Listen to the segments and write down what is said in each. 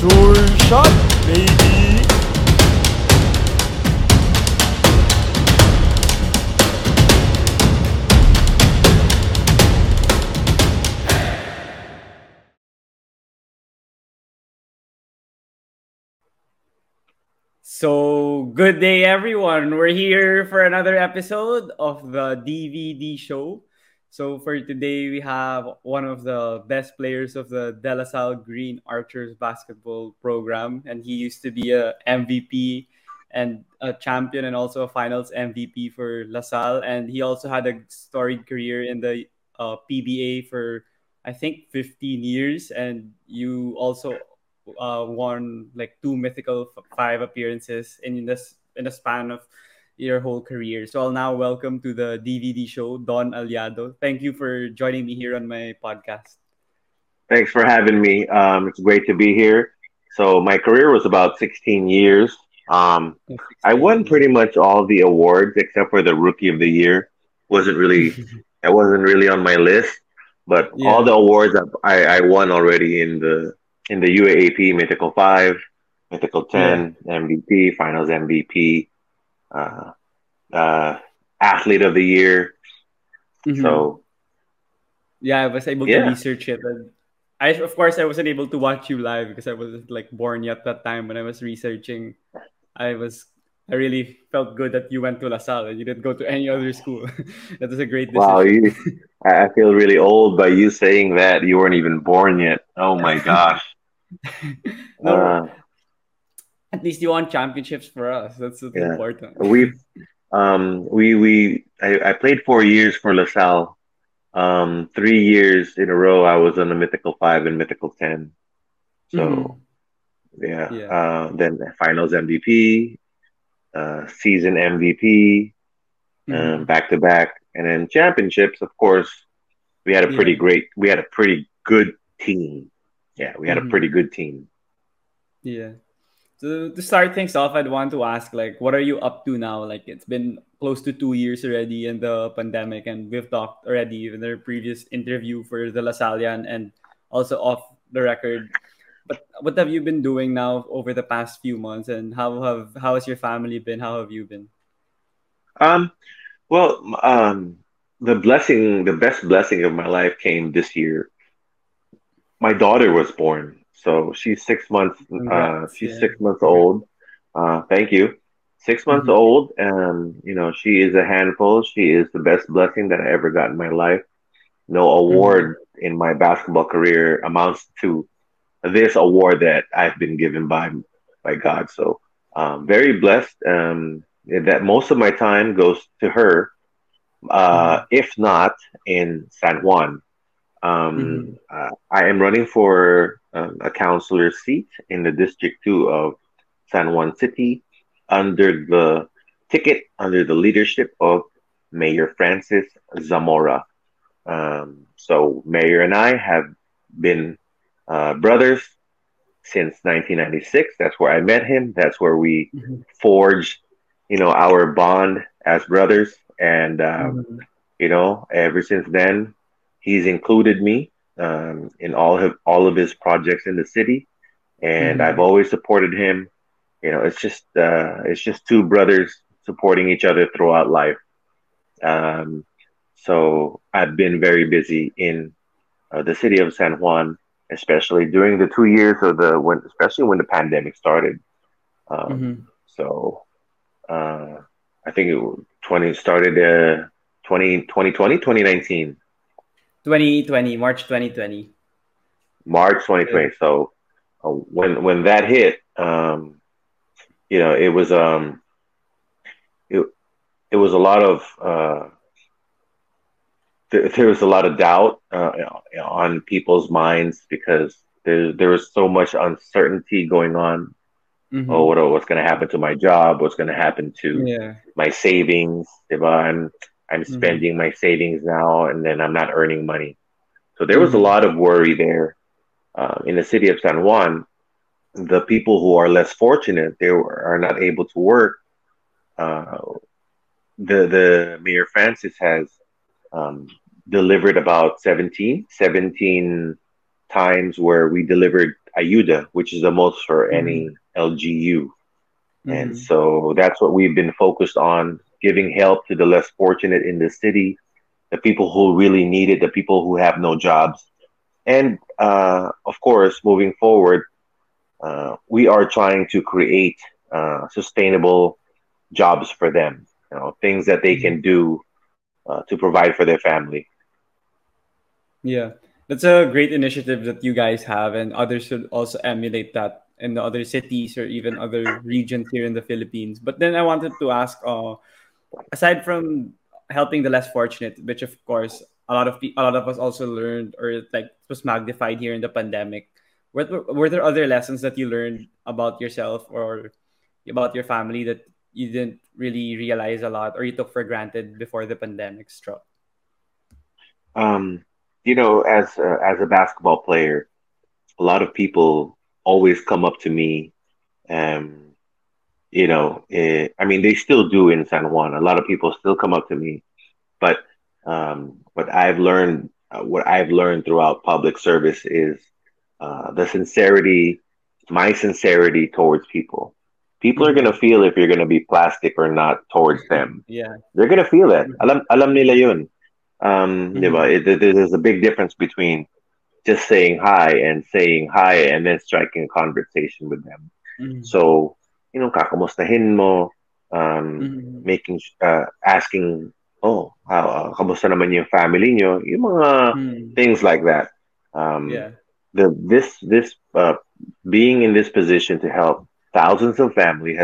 Sure shot, baby! So, good day everyone! We're here for another episode of the DVD show. So for today, we have one of the best players of the De La Salle Green Archers basketball program. And he used to be a MVP and a champion and also a finals MVP for La Salle. And he also had a storied career in the PBA for, I think, 15 years. And you also won like two mythical five appearances in the span of your whole career. So I'll now welcome to the DVD show, Don Allado. Thank you for joining me here on my podcast. Thanks for having me. It's great to be here. So my career was about 16 years. I won pretty much all the awards except for the Rookie of the Year. That wasn't really on my list, but yeah. All the awards I won already in the UAAP, Mythical 5, Mythical 10, yeah. MVP, Finals MVP. Athlete of the year. Mm-hmm. So yeah, I was able to research it. And I wasn't able to watch you live because I wasn't like born yet that time. When I was researching, I really felt good that you went to La Salle and you didn't go to any other school. That was a great decision. Wow, I feel really old by you saying that. You weren't even born yet. Oh my gosh. No. At least you won championships for us. That's important. I played 4 years for La Salle. 3 years in a row, I was on the Mythical 5 and Mythical 10. So, then Finals MVP, Season MVP, back-to-back. And then championships, of course, we had a pretty good team. Yeah, we had a pretty good team. Yeah. So to start things off, I'd want to ask, what are you up to now? It's been close to 2 years already in the pandemic, and we've talked already in our previous interview for the Lasallian and also off the record. But what have you been doing now over the past few months, and how has your family been? How have you been? The best blessing of my life came this year. My daughter was born. So she's 6 months. She's 6 months old. Thank you. 6 months old, and she is a handful. She is the best blessing that I ever got in my life. No award in my basketball career amounts to this award that I've been given by God. So very blessed that most of my time goes to her. If not in San Juan. I am running for a councilor seat in the District 2 of San Juan City under the leadership of Mayor Francis Zamora. So Mayor and I have been brothers since 1996. That's where I met him. That's where we forged, our bond as brothers. And, ever since then, he's included me in all of his projects in the city, and I've always supported him. It's just two brothers supporting each other throughout life. So I've been very busy in the city of San Juan, especially during the 2 years especially when the pandemic started. So I think 2019. 2020, March 2020. March 2020. So when that hit, it was a lot of there was a lot of doubt on people's minds because there was so much uncertainty going on. Oh, what's going to happen to my job? What's going to happen to my savings? I'm spending my savings now, and then I'm not earning money. So there was a lot of worry there. In the city of San Juan, the people who are less fortunate, are not able to work. The Mayor Francis has delivered about 17 times where we delivered, AYUDA, which is the most for any LGU. Mm-hmm. And so that's what we've been focused on, giving help to the less fortunate in the city, the people who really need it, the people who have no jobs. And, of course, moving forward, we are trying to create sustainable jobs for them, you know, things that they can do to provide for their family. Yeah, that's a great initiative that you guys have, and others should also emulate that in the other cities or even other regions here in the Philippines. But then I wanted to ask, aside from helping the less fortunate, which of course a lot of us also learned, or like was magnified here in the pandemic, were there other lessons that you learned about yourself or about your family that you didn't really realize a lot, or you took for granted before the pandemic struck? You know, as a basketball player, a lot of people always come up to me. You know, I mean, they still do in San Juan. A lot of people still come up to me, but what I've learned throughout public service is my sincerity towards people. People are gonna feel if you're gonna be plastic or not towards them. Yeah, they're gonna feel it. Alam nila yun. There's a big difference between just saying hi and then striking a conversation with them. Mm-hmm. So, you know, kakamustahin mo, asking, kamusta naman yung family nyo, yung mga things like that. Being in this position to help thousands of families,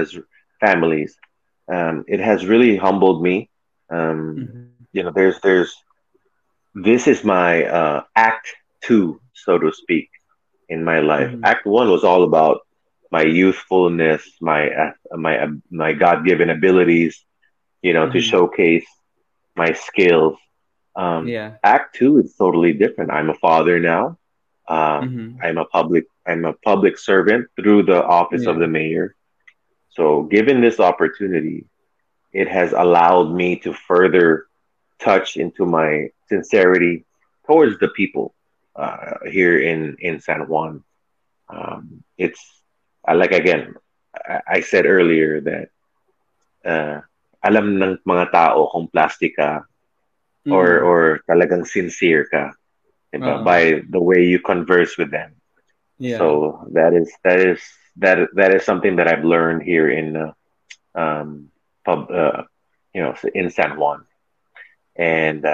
it has really humbled me. You know, this is my act two, so to speak, in my life. Mm-hmm. Act one was all about my youthfulness, my God-given abilities, you know, to showcase my skills. Act two is totally different. I'm a father now. I'm a public servant through the office of the mayor. So given this opportunity, it has allowed me to further touch into my sincerity towards the people here in San Juan. It's like, again, I said earlier that alam ng mga tao kung plastic ka or talagang sincere ka. By the way you converse with them, so that is something that I've learned here in in San Juan, and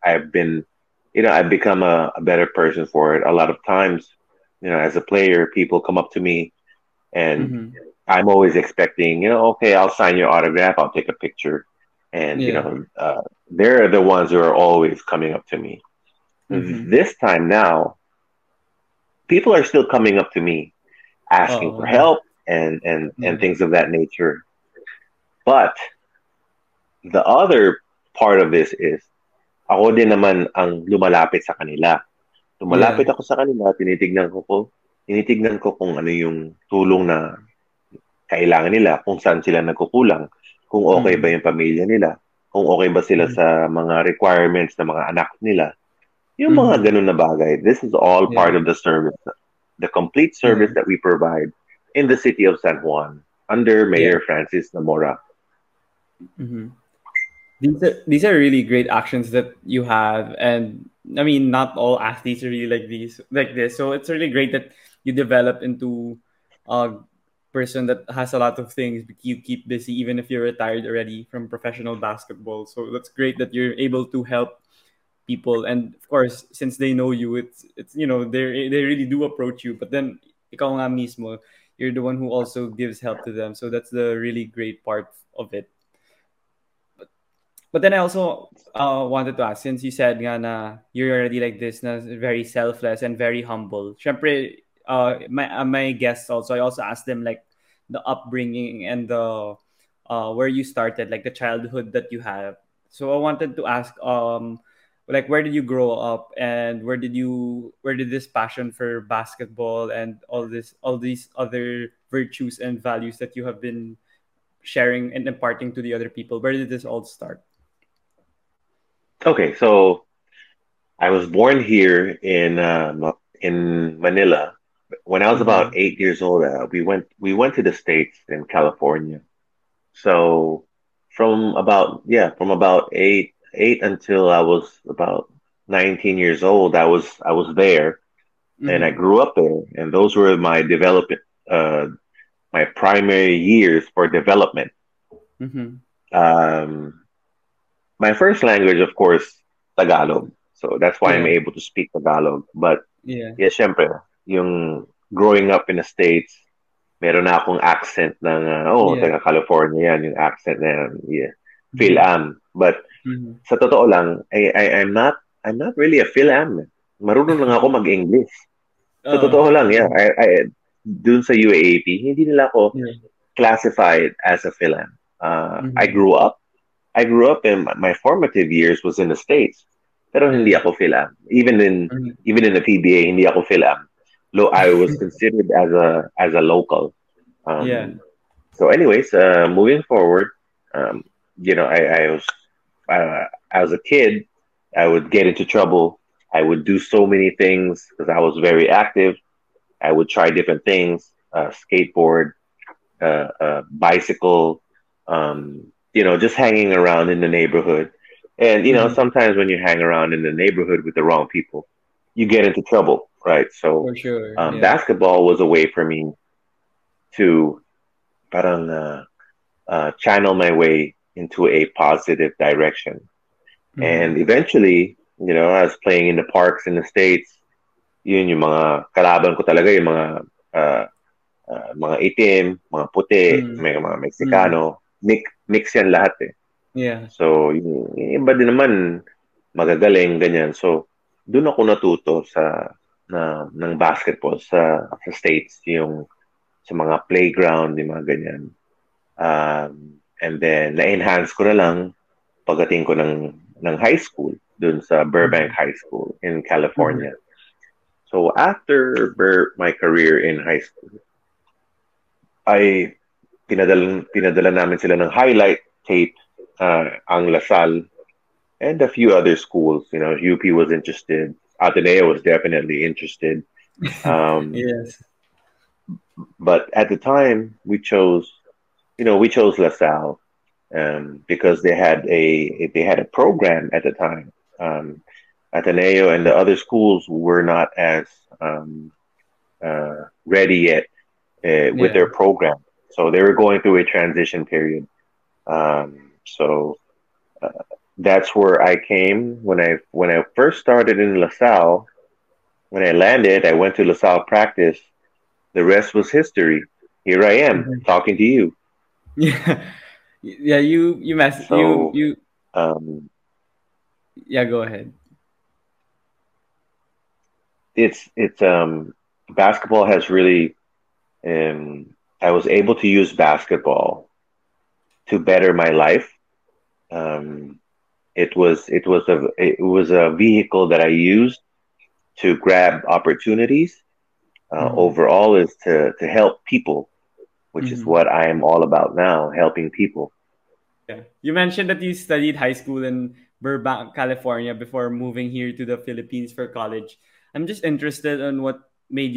I've become a better person for it. A lot of times, you know, as a player, people come up to me, and I'm always expecting, you know, okay, I'll sign your autograph, I'll take a picture, and you know, they're the ones who are always coming up to me. This time now, people are still coming up to me asking for help and things of that nature. But the other part of this is, ako din naman ang lumalapit sa kanila. Lumalapit ako sa kanila, tinitignan ko kung ano yung tulong na kailangan nila, kung saan sila nagkukulang, kung okay ba yung pamilya nila, kung okay ba sila sa mga requirements ng mga anak nila. Yung mga ganun na bagay, this is all part of the service, the complete service that we provide in the city of San Juan under Mayor Francis Zamora. These are really great actions that you have, and I mean, not all athletes are really like this. So it's really great that you develop into a person that has a lot of things. You keep busy even if you're retired already from professional basketball. So that's great that you're able to help people, and of course, since they know you, it's you know, they really do approach you. But then, ikaw nga mismo, you're the one who also gives help to them. So that's the really great part of it. But then I also wanted to ask, since you said nga na you're already like this, na very selfless and very humble. Syempre, my guests also, I also asked them like the upbringing and the where you started, like the childhood that you have. So I wanted to ask, like, where did you grow up, and where did this passion for basketball and all these other virtues and values that you have been sharing and imparting to the other people, where did this all start? Okay, so I was born here in Manila, when I was about 8 years old, we went to the States in California. So from about eight until I was about 19 years old, I was there, and I grew up there, and those were my my primary years for development. My first language, of course, Tagalog. So that's why I'm able to speak Tagalog. But syempre, yung growing up in the States, meron na akong accent ng taga California yan, yung accent na yan, Phil-am. But sa totoo lang, I'm not really a Phil-am. Marunong lang ako mag-English. Sa totoo lang, I dun sa UAAP, hindi nila ako classified as a Phil-am. I grew up and my formative years was in the States. Pero hindi ako Phil-am. Even in the PBA, hindi ako Phil-am. I was considered as a local. So, anyways, moving forward, I was as a kid, I would get into trouble. I would do so many things because I was very active. I would try different things: skateboard, bicycle. Just hanging around in the neighborhood. And, sometimes when you hang around in the neighborhood with the wrong people, you get into trouble, right? So, for sure, basketball was a way for me to channel my way into a positive direction. And eventually, I was playing in the parks in the States. Yun yung mga kalaban ko talaga, yung mga itim, mga puti, may mga Mexicano. Mix yan lahat . So, yung iba din naman magagaling, ganyan. So, doon ako natuto ng basketball sa States, yung sa mga playground, yung mga ganyan. And then, na-enhance ko na lang pagdating ko ng high school, doon sa Burbank High School in California. So, after my career in high school, pinadala namin sila ng highlight tape ang La Salle and a few other schools. UP was interested. Ateneo was definitely interested. Yes. But at the time, we chose La Salle because they had a program at the time. Ateneo and the other schools were not as ready yet with their program. So they were going through a transition period. That's where I came when I first started in LaSalle. When I landed, I went to LaSalle practice. The rest was history. Here I am talking to you. You messed. So, you. Go ahead. It's basketball has really. I was able to use basketball to better my life. It was a vehicle that I used to grab opportunities. Overall, is to help people, which is what I am all about now, helping people. Yeah. You mentioned that you studied high school in Burbank, California, before moving here to the Philippines for college. I'm just interested in what made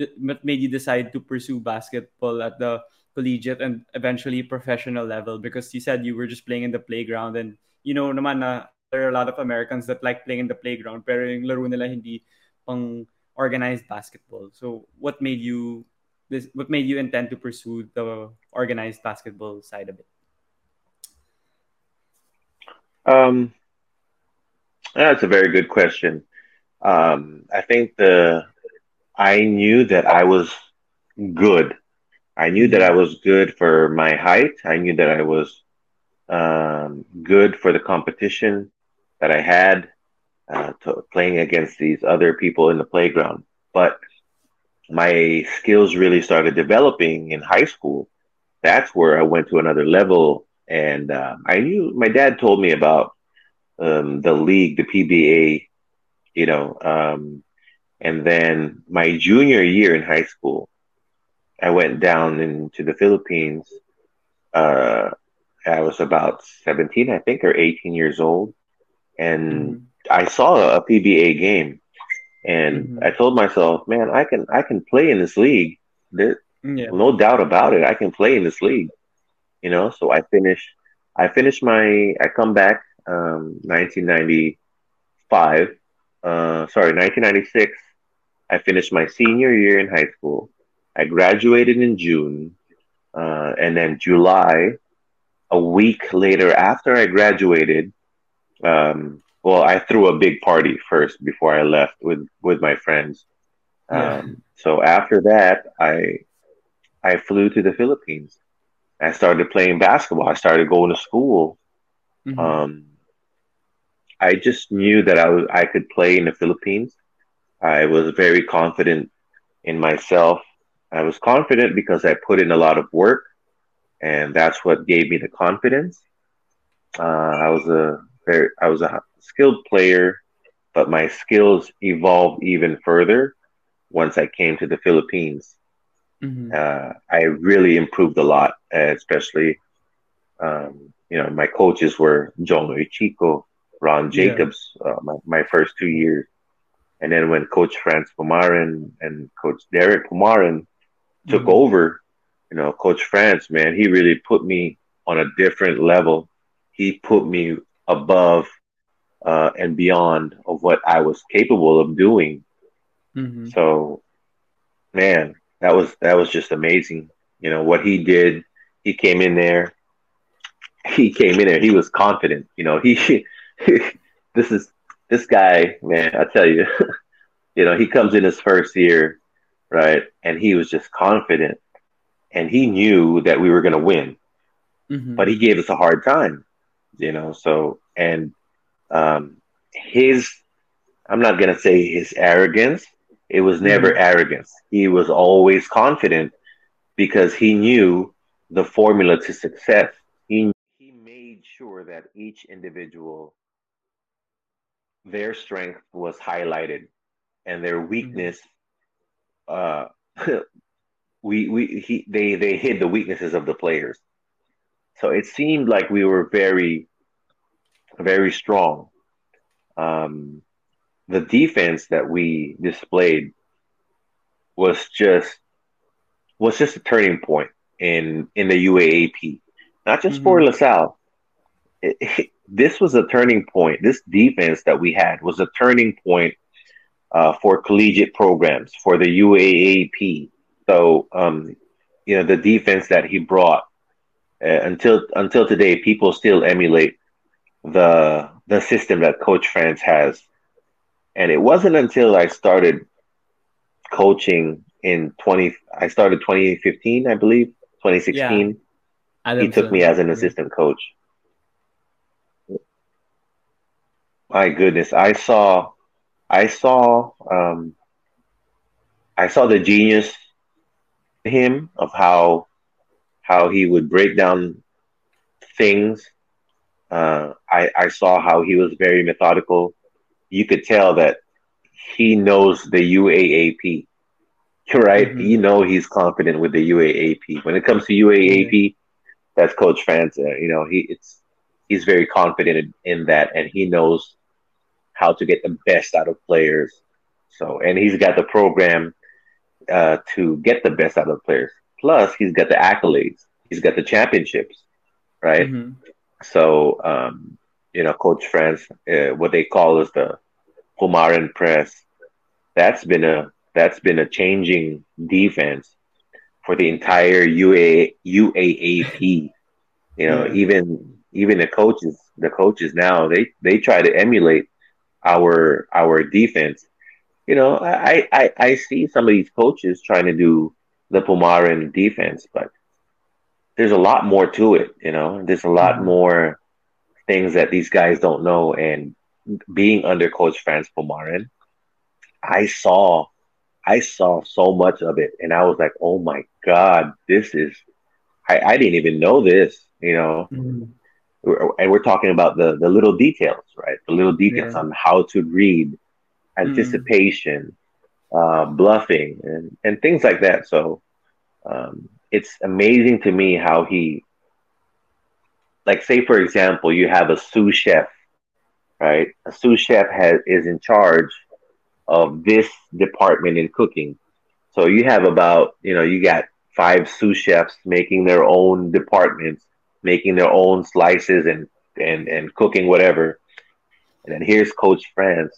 you decide to pursue basketball at the collegiate and eventually professional level? Because you said you were just playing in the playground, and naman na there are a lot of Americans that like playing in the playground, pero yung laro nila hindi pang organized basketball. So what made you intend to pursue the organized basketball side of it? That's a very good question. I think I knew that I was good. I knew that I was good for my height. I knew that I was good for the competition that I had playing against these other people in the playground. But my skills really started developing in high school. That's where I went to another level. And I knew my dad told me about the league, the PBA, and then my junior year in high school, I went down into the Philippines. I was about 17, I think, or 18 years old. And I saw a PBA game. And I told myself, man, I can play in this league. No doubt about it. I can play in this league, you know? So I come back, 1996. I finished my senior year in high school. I graduated in June. And then July, a week later after I graduated, I threw a big party first before I left with my friends. So after that, I flew to the Philippines. I started playing basketball. I started going to school. I just knew that I could play in the Philippines. I was very confident in myself. I was confident because I put in a lot of work, and that's what gave me the confidence. I was a skilled player, but my skills evolved even further once I came to the Philippines. I really improved a lot, especially, my coaches were John Uchico, Ron Jacobs, my first 2 years. And then when Coach Franz Pumaren and Coach Derek Pumaren took over, Coach Franz, man, he really put me on a different level. He put me above and beyond of what I was capable of doing. So, man, that was just amazing. You know, what he did, he came in there. He was confident. You know, this guy, man, I tell you, he comes in his first year, right? And he was just confident, and he knew that we were going to win, but he gave us a hard time, so, and I'm not going to say his arrogance. It was never arrogance. He was always confident because he knew the formula to success. He made sure that each individual, their strength was highlighted, and their weakness, they hid the weaknesses of the players. So it seemed like we were very, very strong. The defense that we displayed was just a turning point in the UAAP, not just for LaSalle. This was a turning point. This defense that we had was a turning point for collegiate programs, for the UAAP. So, the defense that he brought until today, people still emulate the system that Coach Franz has. And it wasn't until I started coaching I started 2015, I believe, 2016. Yeah. He took me as an assistant coach. My goodness, I saw the genius in him of how he would break down things. I saw how he was very methodical. You could tell that he knows the UAAP, right? He's confident with the UAAP. When it comes to UAAP, that's Coach Franz. He's very confident in that, and he knows how to get the best out of players. So, and he's got the program to get the best out of players. Plus, he's got the accolades. He's got the championships, right? So, Coach Franz, what they call is the Pumaren Press. That's been a changing defense for the entire UAAP. Even the coaches now, they try to emulate our defense. I see some of these coaches trying to do the Pumaren defense, but there's a lot more to it. There's a lot more things that these guys don't know. And being under Coach Franz Pumaren, I saw so much of it, and I was like, oh my God, this is, I didn't even know this, and we're talking about the little details, right? The little details on how to read, anticipation, bluffing, and things like that. So it's amazing to me how he, like, say, for example, you have a sous chef, right? A sous chef is in charge of this department in cooking. So you have about, you know, you got 5 sous chefs making their own departments, making their own slices and cooking whatever. And then here's Coach Franz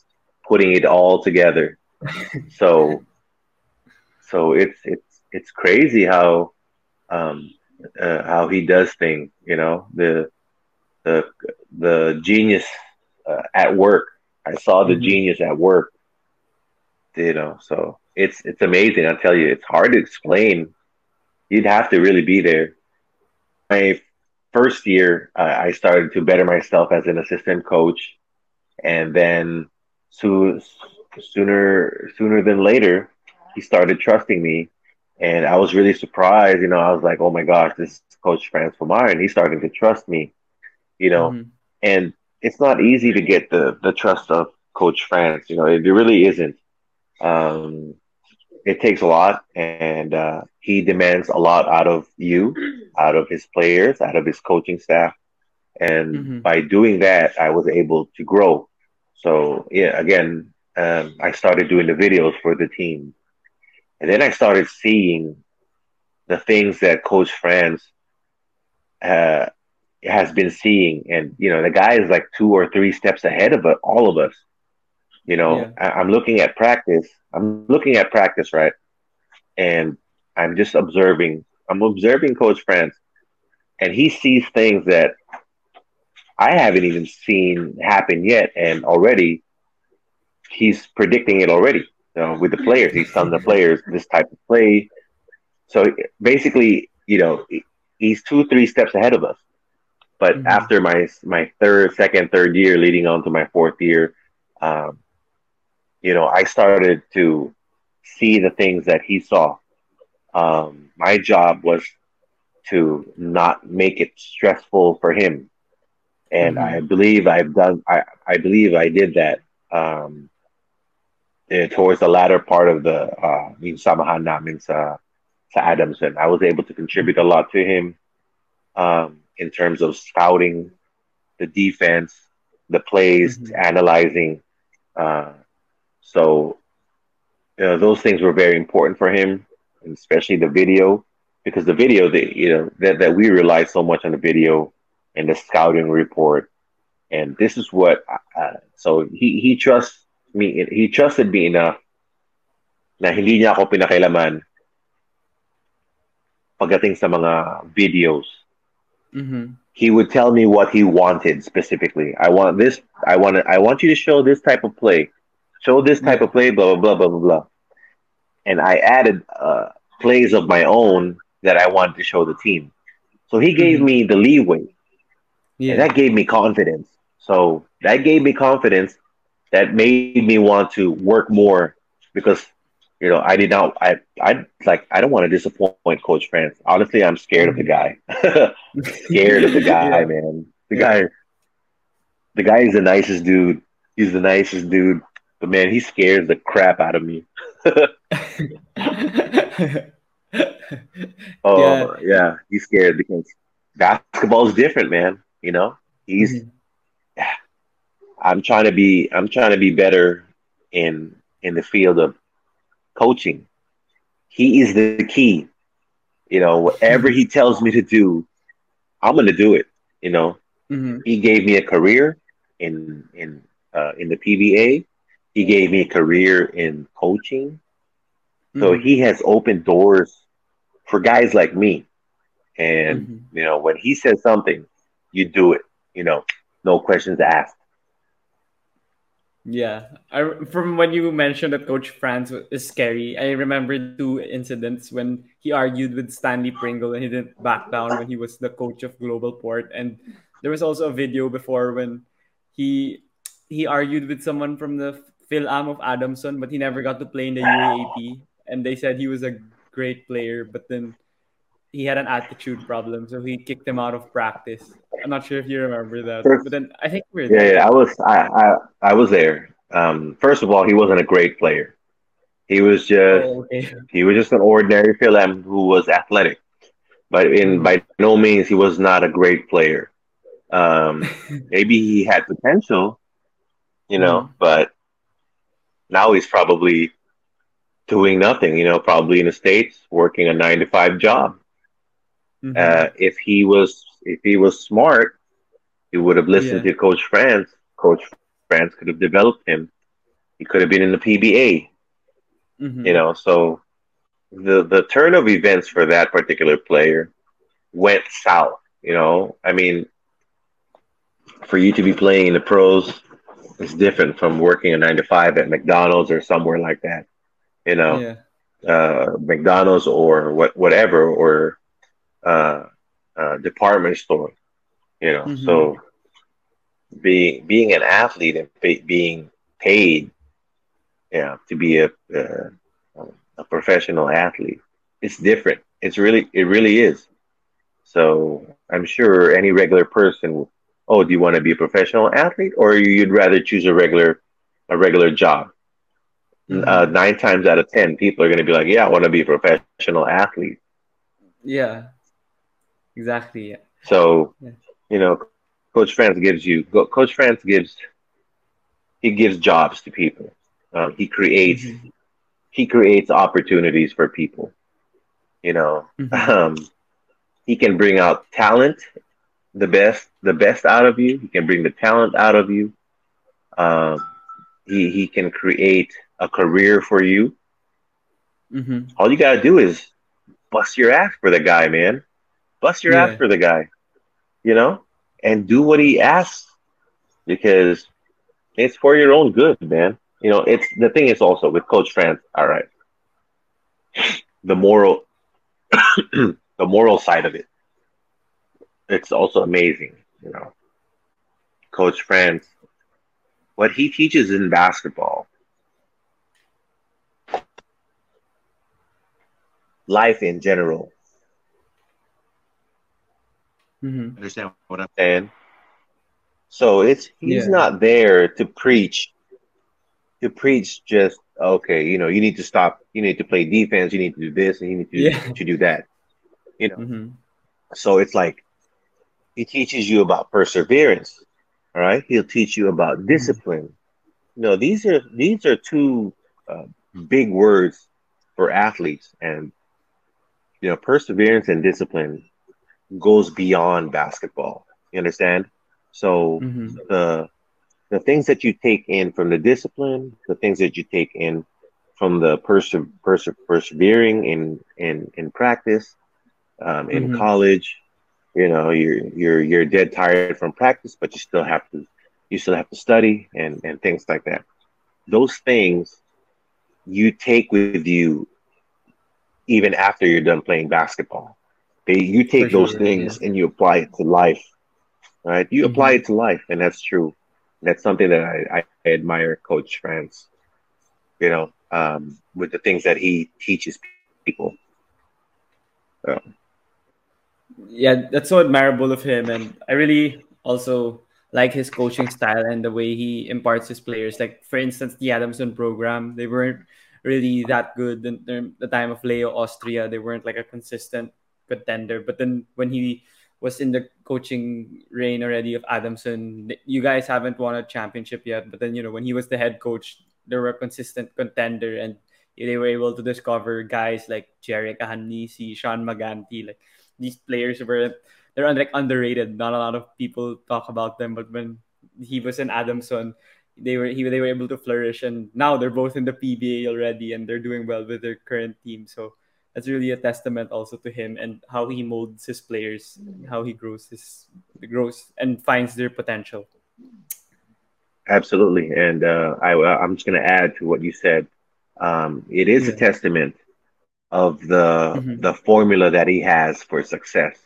putting it all together. So it's crazy how he does things, you know, the genius at work. I saw the genius at work, you know, so it's amazing. I tell you, it's hard to explain. You'd have to really be there. My first year, I started to better myself as an assistant coach. And then sooner than later, he started trusting me. And I was really surprised. You know, I was like, oh, my gosh, this is Coach Franz Pumaren. He's starting to trust me, you know. Mm-hmm. And it's not easy to get the trust of Coach Franz. You know, it really isn't. It takes a lot. And he demands a lot out of you, out of his players, out of his coaching staff. And by doing that, I was able to grow. So, yeah, again, I started doing the videos for the team. And then I started seeing the things that Coach Franz has been seeing. And, you know, the guy is like 2 or 3 steps ahead of all of us. You know, yeah. I'm looking at practice. Right? And I'm just observing. I'm observing Coach Franz. And he sees things that I haven't even seen happen yet, and already he's predicting it already. You know, with the players, he's telling the players this type of play. So basically, you know, he's 2-3 steps ahead of us. But after my second, third year, leading on to my fourth year, you know, I started to see the things that he saw. My job was to not make it stressful for him. And I believe I did that towards the latter part of the samahan namin sa Adamson. I was able to contribute a lot to him in terms of scouting the defense, the plays, analyzing. So you know, those things were very important for him, and especially the video, because the video that we relied so much on the video. And the scouting report, and this is what. So he trusts me. He trusted me enough na hindi niya ako pinakailaman pagdating sa mga videos. Mm-hmm. He would tell me what he wanted specifically. I want this. I want you to show this type of play. Show this type of play. Blah blah blah blah blah. And I added plays of my own that I wanted to show the team. So he gave me the leeway. Yeah. And that gave me confidence. So that gave me confidence that made me want to work more because, you know, I don't want to disappoint Coach Franz. Honestly, I'm scared of the guy. Yeah. Man. The guy is the nicest dude. He's the nicest dude. But, man, he scares the crap out of me. Yeah, he's scared because basketball is different, man. You know, he's. I'm trying to be better in the field of coaching. He is the key. You know, whatever he tells me to do, I'm going to do it. You know, he gave me a career in the PBA. He gave me a career in coaching. So he has opened doors for guys like me, and you know, when he says something. You do it, you know, no questions asked. Yeah. From when you mentioned that Coach Franz is scary, I remember 2 incidents when he argued with Stanley Pringle and he didn't back down when he was the coach of Global Port. And there was also a video before when he argued with someone from the Phil Am of Adamson, but he never got to play in the UAAP. And they said he was a great player, but then he had an attitude problem, so he kicked him out of practice. I'm not sure if you remember that, but then I think we were there. Yeah, I was there. First of all, he wasn't a great player. He was just an ordinary Philam who was athletic, but by no means he was not a great player. Maybe he had potential, you know, but now he's probably doing nothing, you know, probably in the States working a 9-to-5 job. Mm-hmm. If he was smart, he would have listened to Coach Franz. Coach Franz could have developed him. He could have been in the PBA, you know. So the turn of events for that particular player went south, you know. I mean, for you to be playing in the pros is different from working a 9-to-5 at McDonald's or somewhere like that, you know. McDonald's or whatever, or department store, you know. So being an athlete and being paid, to be a professional athlete, it's different. It really is. So I'm sure any regular person will, do you want to be a professional athlete, or you'd rather choose a regular job? 9 times out of 10, people are going to be like, I want to be a professional athlete. Yeah, exactly. Yeah. So, you know, Coach Franz gives jobs to people. He creates opportunities for people. You know, he can bring out talent, the best out of you. He can bring the talent out of you. He can create a career for you. All you gotta do is bust your ass for the guy, man. Bust your ass for the guy, you know, and do what he asks, because it's for your own good, man. You know, it's the thing is also with Coach Franz. All right, the moral side of it. It's also amazing, you know. Coach Franz, what he teaches in basketball, life in general. Understand what I'm saying? So he's not there to preach. To preach just, okay, you know, you need to stop. You need to play defense. You need to do this, and you need to do that. You know. So it's like he teaches you about perseverance. All right, he'll teach you about discipline. You know, these are two big words for athletes, and you know, perseverance and discipline goes beyond basketball. You understand? So the things that you take in from the discipline, the things that you take in from the persevering in practice, in college, you know, you're dead tired from practice, but you still have to study and things like that. Those things you take with you even after you're done playing basketball. You take those things and you apply it to life, right? You apply it to life, and that's true. That's something that I admire Coach Franz, you know, with the things that he teaches people. So. Yeah, that's so admirable of him. And I really also like his coaching style and the way he imparts his players. Like, for instance, the Adamson program, they weren't really that good in the time of Leo Austria. They weren't like a consistent contender. But then when he was in the coaching reign already of Adamson, you guys haven't won a championship yet. But then, you know, when he was the head coach, they were a consistent contender, and they were able to discover guys like Jerry Kahanisi, Sean Maganti. Like, these players they're like underrated. Not a lot of people talk about them, but when he was in Adamson, they were able to flourish, and now they're both in the PBA already, and they're doing well with their current team. So that's really a testament also to him and how he molds his players, how he grows and finds their potential. Absolutely, and I'm just going to add to what you said. It is a testament of the formula that he has for success.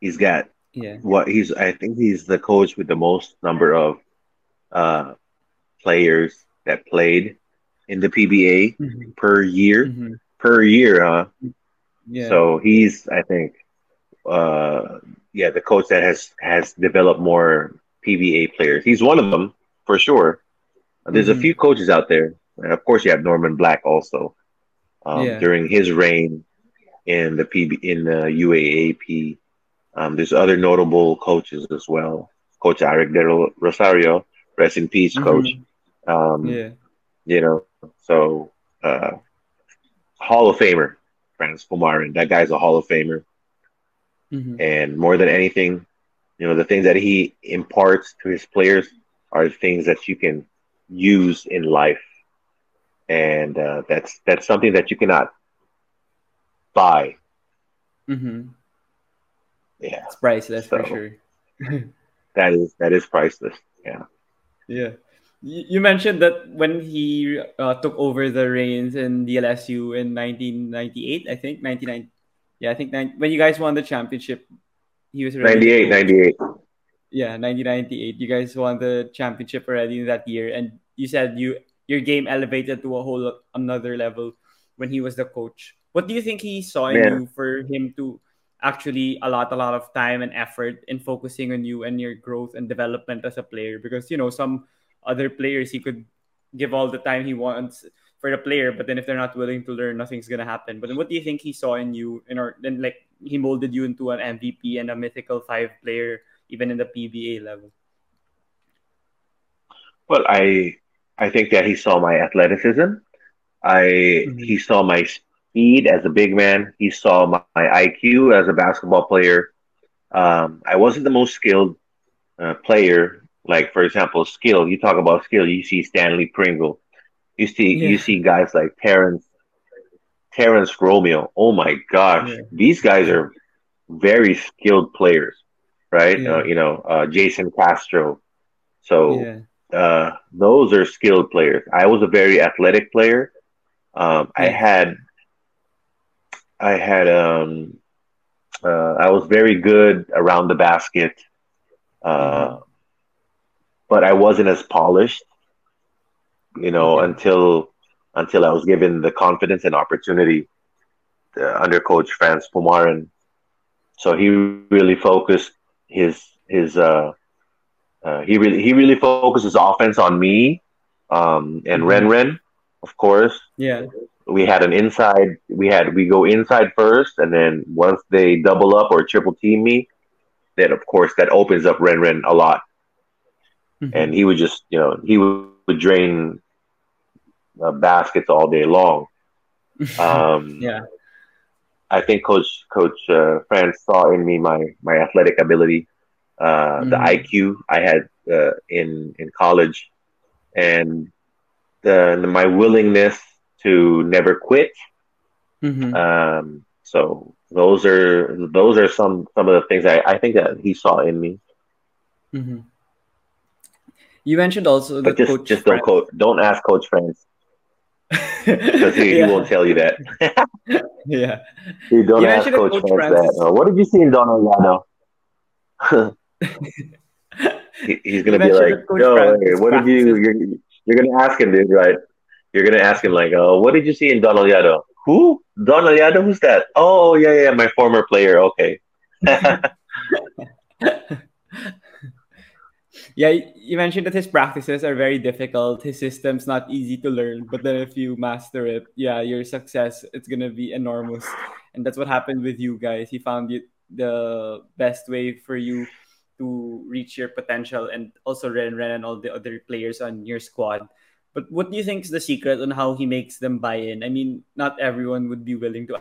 He's got I think he's the coach with the most number of players that played in the PBA per year. Per year, huh? Yeah. So he's, I think, the coach that has developed more PBA players. He's one of them for sure. There's a few coaches out there, and of course, you have Norman Black also during his reign in the UAAP. There's other notable coaches as well. Coach Eric Del Rosario, rest in peace, Coach. You know, So, Hall of Famer, Franz Pumaren. That guy's a Hall of Famer. Mm-hmm. And more than anything, you know, the things that he imparts to his players are things that you can use in life. And that's something that you cannot buy. Mm-hmm. Yeah. It's priceless, so, for sure. that is priceless. Yeah. Yeah. You mentioned that when he took over the reins in DLSU in 1998, I think, 99. Yeah, I think when you guys won the championship, he was already 98. Yeah, 1998. You guys won the championship already in that year, and you said your game elevated to a whole another level when he was the coach. What do you think he saw in you for him to actually a lot of time and effort in focusing on you and your growth and development as a player? Because, you know, some other players, he could give all the time he wants for the player, but then if they're not willing to learn, nothing's gonna happen. But then what do you think he saw in you, then like he molded you into an MVP and a mythical 5 player, even in the PBA level? Well, I think that he saw my athleticism. He saw my speed as a big man. He saw my IQ as a basketball player. I wasn't the most skilled player. Like, for example, skill. You talk about skill, you see Stanley Pringle. You see guys like Terrence Romeo. Oh my gosh, these guys are very skilled players, right? Yeah. Jason Castro. So those are skilled players. I was a very athletic player. I was very good around the basket. But I wasn't as polished, until I was given the confidence and opportunity under Coach Franz Pumaren. So he really focused his focused his offense on me, and Renren, of course. Yeah, we had an inside. We go inside first, and then once they double up or triple team me, then of course that opens up Renren a lot. Mm-hmm. And he would just, he would drain baskets all day long. I think Coach Franz saw in me my athletic ability, the IQ I had in college, and my willingness to never quit. Mm-hmm. So those are some of the things I think that he saw in me. Mm-hmm. You mentioned also that just don't ask Coach Franz, because he won't tell you that. Yeah, you don't ask Coach Franz that. What did you see in Don Allado? He's gonna be like, You're gonna ask him this, right? You're gonna ask him like, what did you see in Don Allado? Who? Don Allado? Who's that? Oh yeah, my former player. Okay. Yeah, you mentioned that his practices are very difficult. His system's not easy to learn, but then if you master it, your success, it's going to be enormous. And that's what happened with you guys. He found the best way for you to reach your potential, and also Renren and all the other players on your squad. But what do you think is the secret on how he makes them buy in? I mean, not everyone would be willing to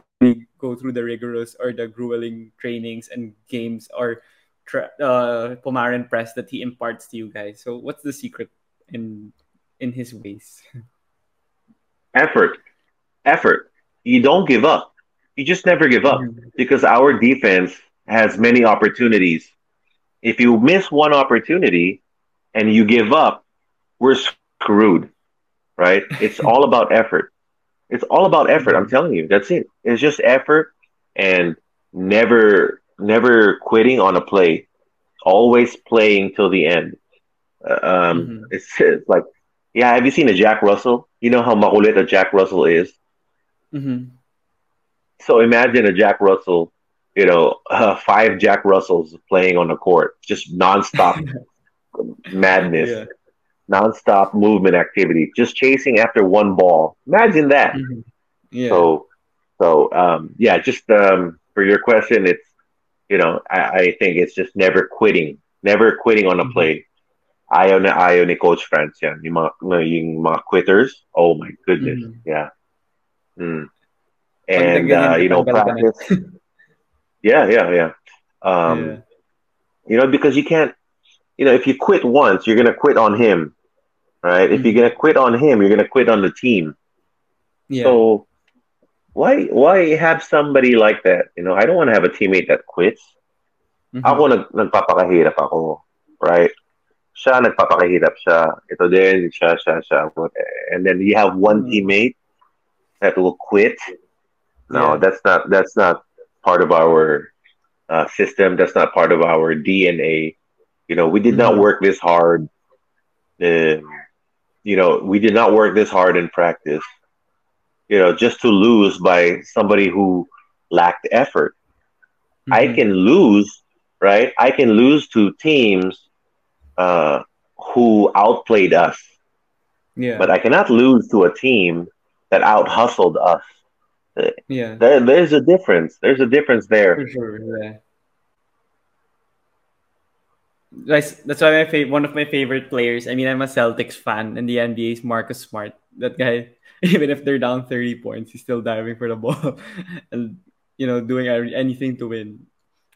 go through the rigorous or the grueling trainings and games or Pumaren Press that he imparts to you guys. So what's the secret in his ways? Effort. You don't give up. You just never give up, because our defense has many opportunities. If you miss one opportunity and you give up, we're screwed, right? It's all about effort. I'm telling you, that's it. It's just effort and never quitting on a play, always playing till the end. It's like, have you seen a Jack Russell? You know how makulit a Jack Russell is. Mm-hmm. So imagine a Jack Russell, 5 Jack Russells playing on the court, just nonstop madness, nonstop movement activity, just chasing after one ball. Imagine that. Mm-hmm. Yeah. So, for your question, it's, I think it's just never quitting on a play. Ayaw ni Coach Franz yan. Yung mga quitters, oh my goodness. Mm-hmm. Yeah. Mm. And, you know, practice. Yeah. Yeah. You know, because you can't, you know, if you quit once, you're going to quit on him, right? Mm-hmm. If you're going to quit on him, you're going to quit on the team. Yeah. So why have somebody like that? You know, I don't want to have a teammate that quits. Mm-hmm. Ako nagpapakahirap ako, right? Siya nagpapakahirap siya. Ito din, siya. And then you have one teammate that will quit. No, yeah. That's not part of our system. That's not part of our DNA. You know, we did not work this hard. You know, we did not work this hard in practice. You know, just to lose by somebody who lacked effort. Mm-hmm. I can lose, right? I can lose to teams who outplayed us. Yeah. But I cannot lose to a team that out-hustled us. Yeah. There's a difference. There's a difference there. For sure, yeah. That's why one of my favorite players, I mean, I'm a Celtics fan, and the NBA's Marcus Smart. That guy, even if they're down 30 points, he's still diving for the ball and, you know, doing anything to win.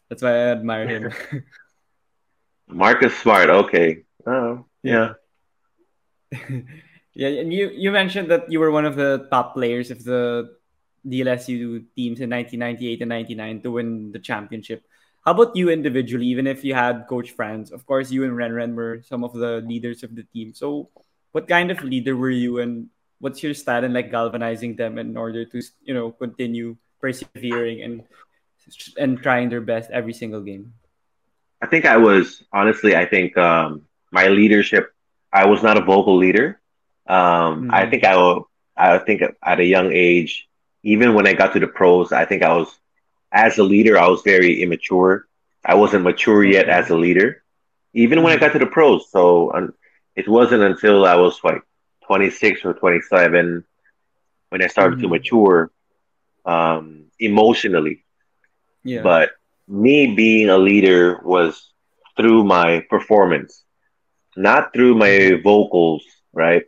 That's why I admire him. Marcus Smart, okay. Oh, yeah. Yeah, and you mentioned that you were one of the top players of the DLSU teams in 1998 and 99 to win the championship. How about you individually, even if you had Coach Franz? Of course, you and Renren were some of the leaders of the team. So what kind of leader were you, and what's your style in like galvanizing them in order to, you know, continue persevering and trying their best every single game? I think I was, honestly, my leadership, I was not a vocal leader. I think at a young age, even when I got to the pros, I think I was, as a leader, I was very immature. I wasn't mature yet as a leader, even when I got to the pros. So it wasn't until I was like 26 or 27 when I started to mature emotionally. Yeah. But me being a leader was through my performance, not through my vocals, right?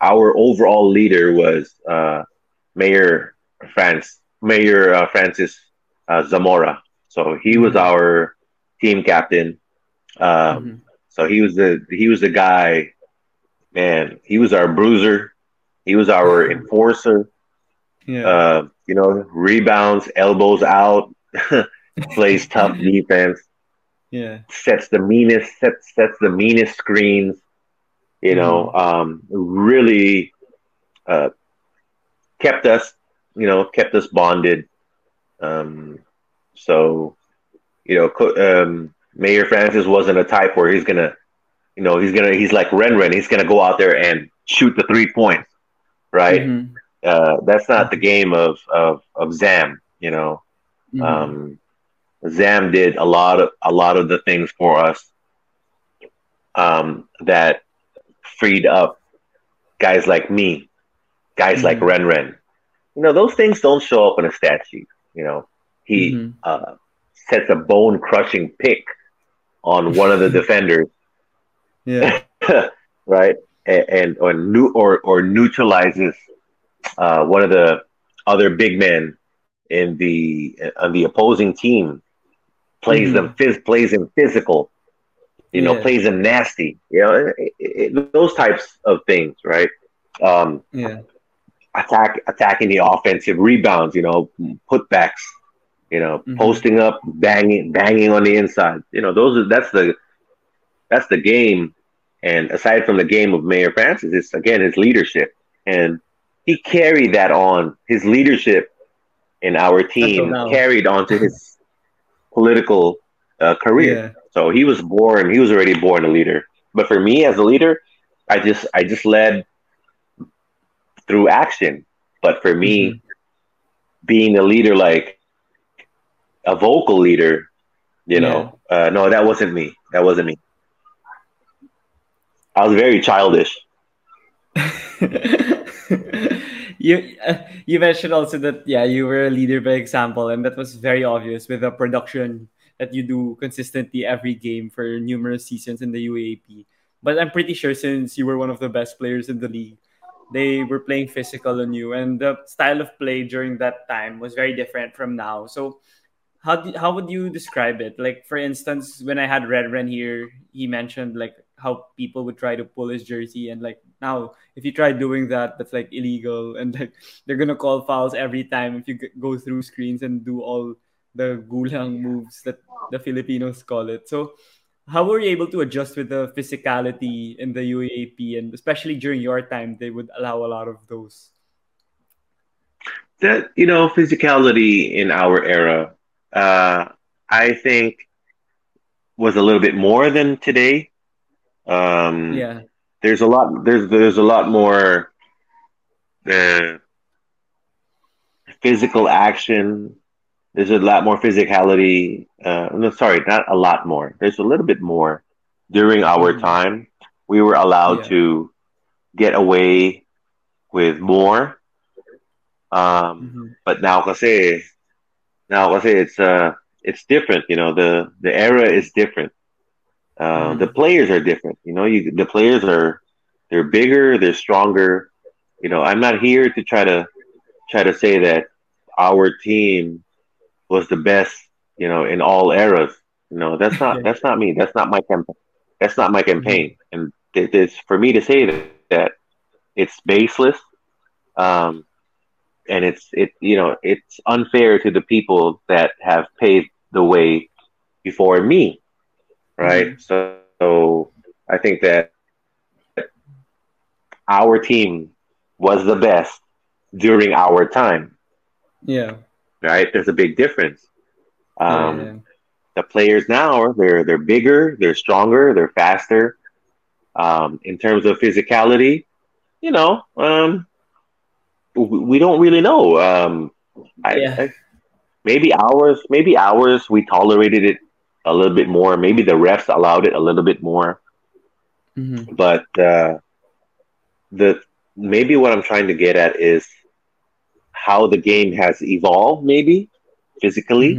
Our overall leader was Mayor Francis Zamora. So he was our team captain. So he was the guy, man. He was our bruiser. He was our enforcer. Yeah. You know, rebounds, elbows out, plays tough defense. Yeah. Sets the meanest screens. You know, really kept us bonded. So, you know, Mayor Francis wasn't a type where he's like Renren. He's going to go out there and shoot the 3 points, right? Mm-hmm. That's not the game of Zam, you know. Mm-hmm. Zam did a lot of the things for us that freed up guys like me, guys like Renren. You know, those things don't show up in a stat sheet. You know, he sets a bone-crushing pick on one of the defenders. Yeah. Right? And neutralizes one of the other big men in on the opposing team. Plays him physical. You know, plays him nasty. You know, those types of things, right? Yeah. Attacking the offensive rebounds, you know, putbacks, you know, posting up, banging on the inside. You know, that's the game. And aside from the game of Mayor Francis, it's again his leadership, and he carried that on. His leadership in our team carried on to his political career. Yeah. So he was already born a leader. But for me as a leader, I just led through action. But for me, being a leader, like a vocal leader, you know, no, that wasn't me. I was very childish. You mentioned also that, yeah, you were a leader by example, and that was very obvious with the production that you do consistently every game for numerous seasons in the UAAP. But I'm pretty sure since you were one of the best players in the league, they were playing physical on you, and the style of play during that time was very different from now. So how would you describe it? Like, for instance, when I had Renren here, he mentioned like how people would try to pull his jersey, and like now if you try doing that, that's like illegal, and like they're gonna call fouls every time if you go through screens and do all the gulang moves that the Filipinos call it. So how were you able to adjust with the physicality in the UAAP, and especially during your time, they would allow a lot of those? That, you know, physicality in our era, I think, was a little bit more than today. Yeah, there's a lot more physical action. There's a lot more physicality. Not a lot more. There's a little bit more. During our time, we were allowed to get away with more. But now kasi it's different. You know, the era is different. The players are different. You know, they're bigger, they're stronger. You know, I'm not here to try to say that our team was the best, you know, in all eras. You know, that's not me. That's not my campaign. And it's for me to say that it's baseless, and it's unfair to the people that have paved the way before me, right? So I think that our team was the best during our time. Yeah. Right, there's a big difference. The players now, they're bigger, they're stronger, they're faster. In terms of physicality, you know, we don't really know. Maybe ours, we tolerated it a little bit more. Maybe the refs allowed it a little bit more. But maybe what I'm trying to get at is how the game has evolved, maybe physically,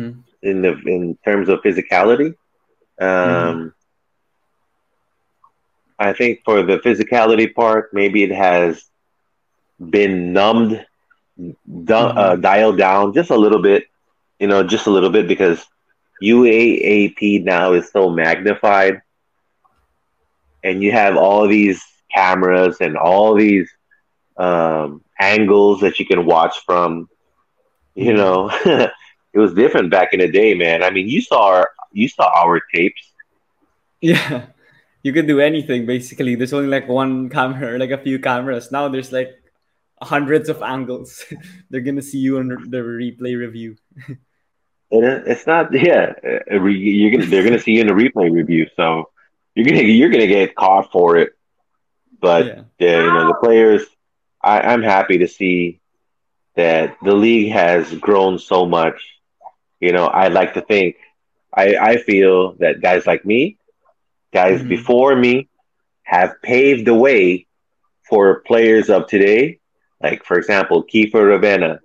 in terms of physicality. I think for the physicality part, maybe it has been dialed down just a little bit, you know, because UAAP now is so magnified, and you have all these cameras and all these angles that you can watch from, you know. It was different back in the day, man. I mean, you saw our tapes. Yeah, you could do anything basically. There's only like one camera, or like a few cameras. Now there's like hundreds of angles. They're gonna see you on the replay review. It's not, they're gonna see you in the replay review. So you're gonna get caught for it. But you know, the players. I'm happy to see that the league has grown so much. You know, I like to think, I feel that guys like me, guys before me, have paved the way for players of today. Like, for example, Kiefer Ravenna,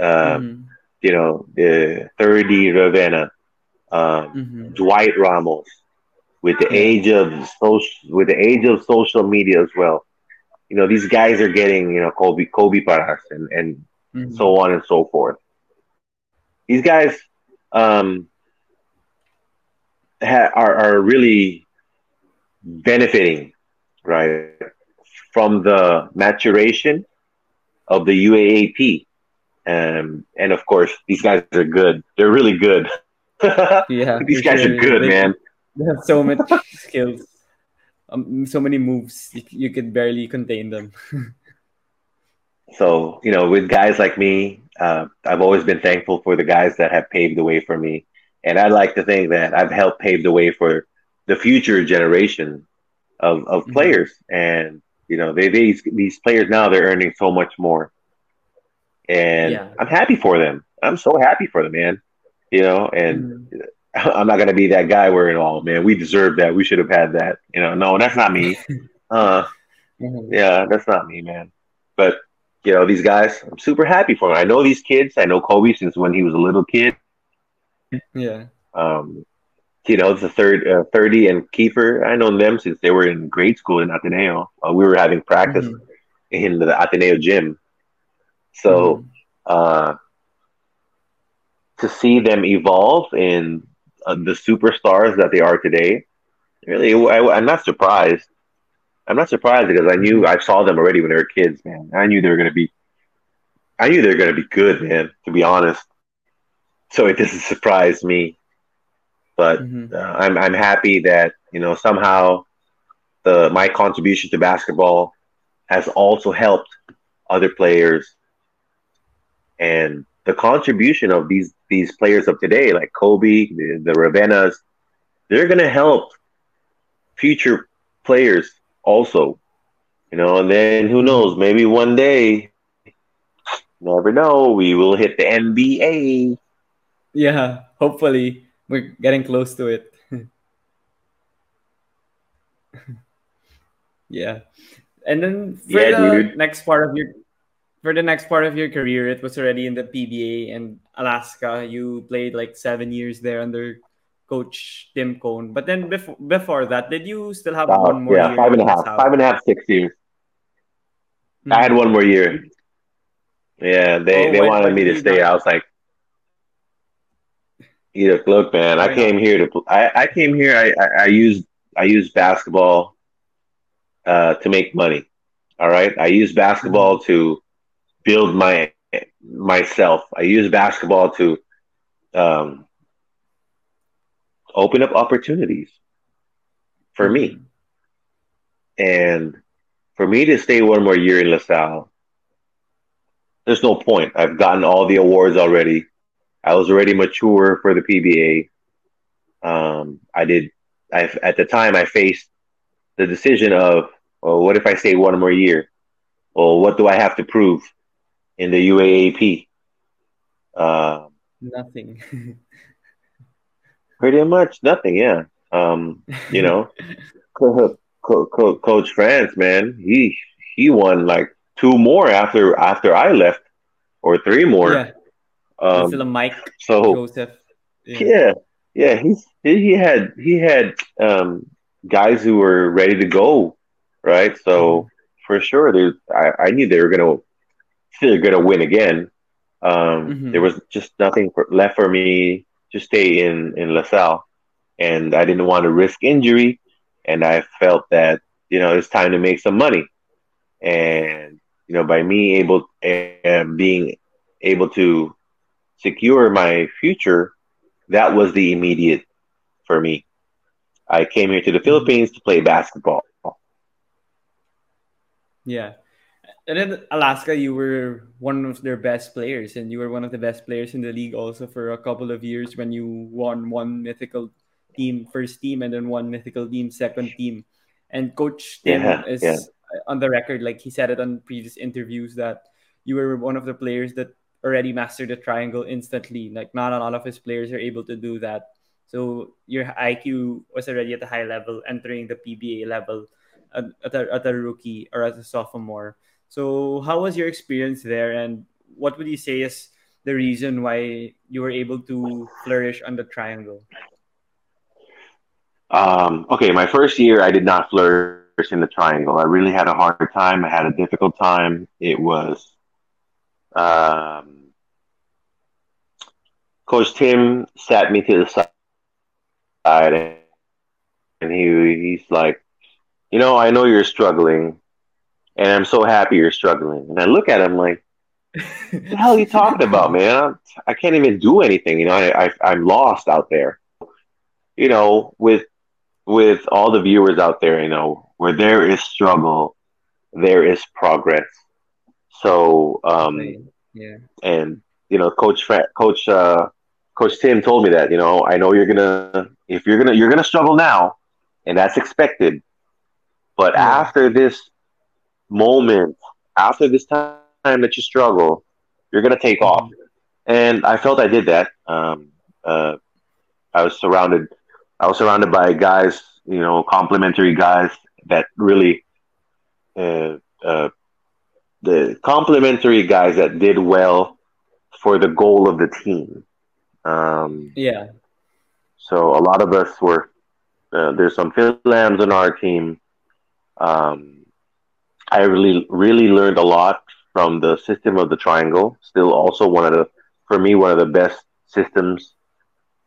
you know, 3D Ravenna, Dwight Ramos, with the age of social media as well. You know, these guys are getting, you know, Kobe Paras and so on and so forth. These guys are really benefiting, right, from the maturation of the UAAP. And of course, these guys are good. They're really good. These guys are good, man. They have so much skills. So many moves, you could barely contain them. So, you know, with guys like me, I've always been thankful for the guys that have paved the way for me. And I like to think that I've helped pave the way for the future generation of players. And, you know, these players now, they're earning so much more. And I'm happy for them. I'm so happy for them, man. You know, and... I'm not going to be that guy where, you know, man, we deserve that. We should have had that. You know, no, that's not me. Yeah, that's not me, man. But, you know, these guys, I'm super happy for them. I know these kids. I know Kobe since when he was a little kid. Yeah. you know, the 30 and Kiefer. I known them since they were in grade school in Ateneo. We were having practice in the Ateneo gym. So to see them evolve in the superstars that they are today, really, I'm not surprised. I'm not surprised because I saw them already when they were kids, man. I knew they were going to be good, man, to be honest. So it doesn't surprise me. But I'm happy that, you know, somehow my contribution to basketball has also helped other players. And the contribution of these players of today, like Kobe, the Ravenas, they're going to help future players also. You know, and then who knows, maybe one day, never know, we will hit the NBA. Yeah, hopefully. We're getting close to it. Yeah. And then for the next part of your career, it was already in the PBA and Alaska. You played like 7 years there under Coach Tim Cone. But then before that, did you still have one more year? 5.5, 6 years. I had one more year. Yeah, they wanted me to stay. I was like, look, man, I came here to play. I came here. I used basketball to make money. All right. I used basketball to build myself. I used basketball to open up opportunities for me. And for me to stay one more year in LaSalle, there's no point. I've gotten all the awards already. I was already mature for the PBA. At the time, I faced the decision of, what if I stay one more year? Well, what do I have to prove in the UAAP? Nothing. Pretty much nothing, yeah. You know, Coach Franz, man, he won like 2 more after I left, or 3 more. Yeah. Mike Joseph. Yeah. He had guys who were ready to go, right? So for sure, I knew they were gonna win again. There was just nothing left for me to stay in LaSalle, and I didn't want to risk injury, and I felt that, you know, it's time to make some money, and, you know, by me being able to secure my future, that was the immediate for me. I came here to the Philippines to play basketball. Yeah. And in Alaska, you were one of their best players, and you were one of the best players in the league also for a couple of years when you won one mythical team, first team, and then one mythical team, second team. And Coach Tim is on the record, like he said it on previous interviews, that you were one of the players that already mastered the triangle instantly. Like, not a lot of his players are able to do that. So your IQ was already at a high level, entering the PBA level at a rookie or as a sophomore. So how was your experience there, and what would you say is the reason why you were able to flourish on the triangle? Okay, my first year I did not flourish in the triangle. I really had a hard time. I had a difficult time. It was Coach Tim sat me to the side, and he's like, you know, I know you're struggling, and I'm so happy you're struggling. And I look at him like, what the hell are you talking about, man? I can't even do anything. You know, I'm lost out there. You know, with all the viewers out there, you know, where there is struggle, there is progress. So, and, you know, Coach Tim told me that, you know, I know you're gonna struggle now, and that's expected. But after this moment, after this time that you struggle, you're gonna take off. And I felt I did that. I was surrounded by guys, you know, complimentary guys that really, the complimentary guys that did well for the goal of the team. So a lot of us were, there's some Phil Lambs on our team. I really learned a lot from the system of the triangle. Still also one of the best systems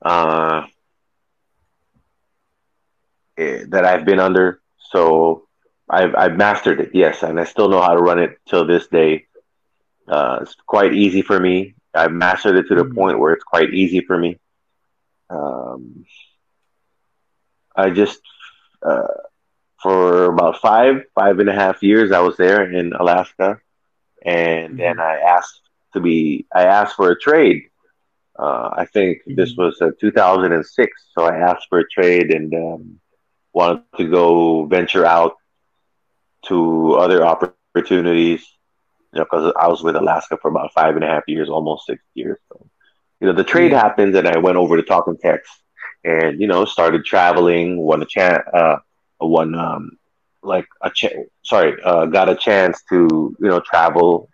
that I've been under. So I've mastered it, yes, and I still know how to run it till this day. It's quite easy for me. I've mastered it to the point where it's quite easy for me. I just, for about five and a half years, I was there in Alaska, and then I asked for a trade. I think this was 2006, so I asked for a trade and wanted to go venture out to other opportunities. You know, because I was with Alaska for about 5.5 years, almost 6 years. So, you know, the trade happens, and I went over to Talk and Text, and you know, started traveling. Got a chance to, you know, travel,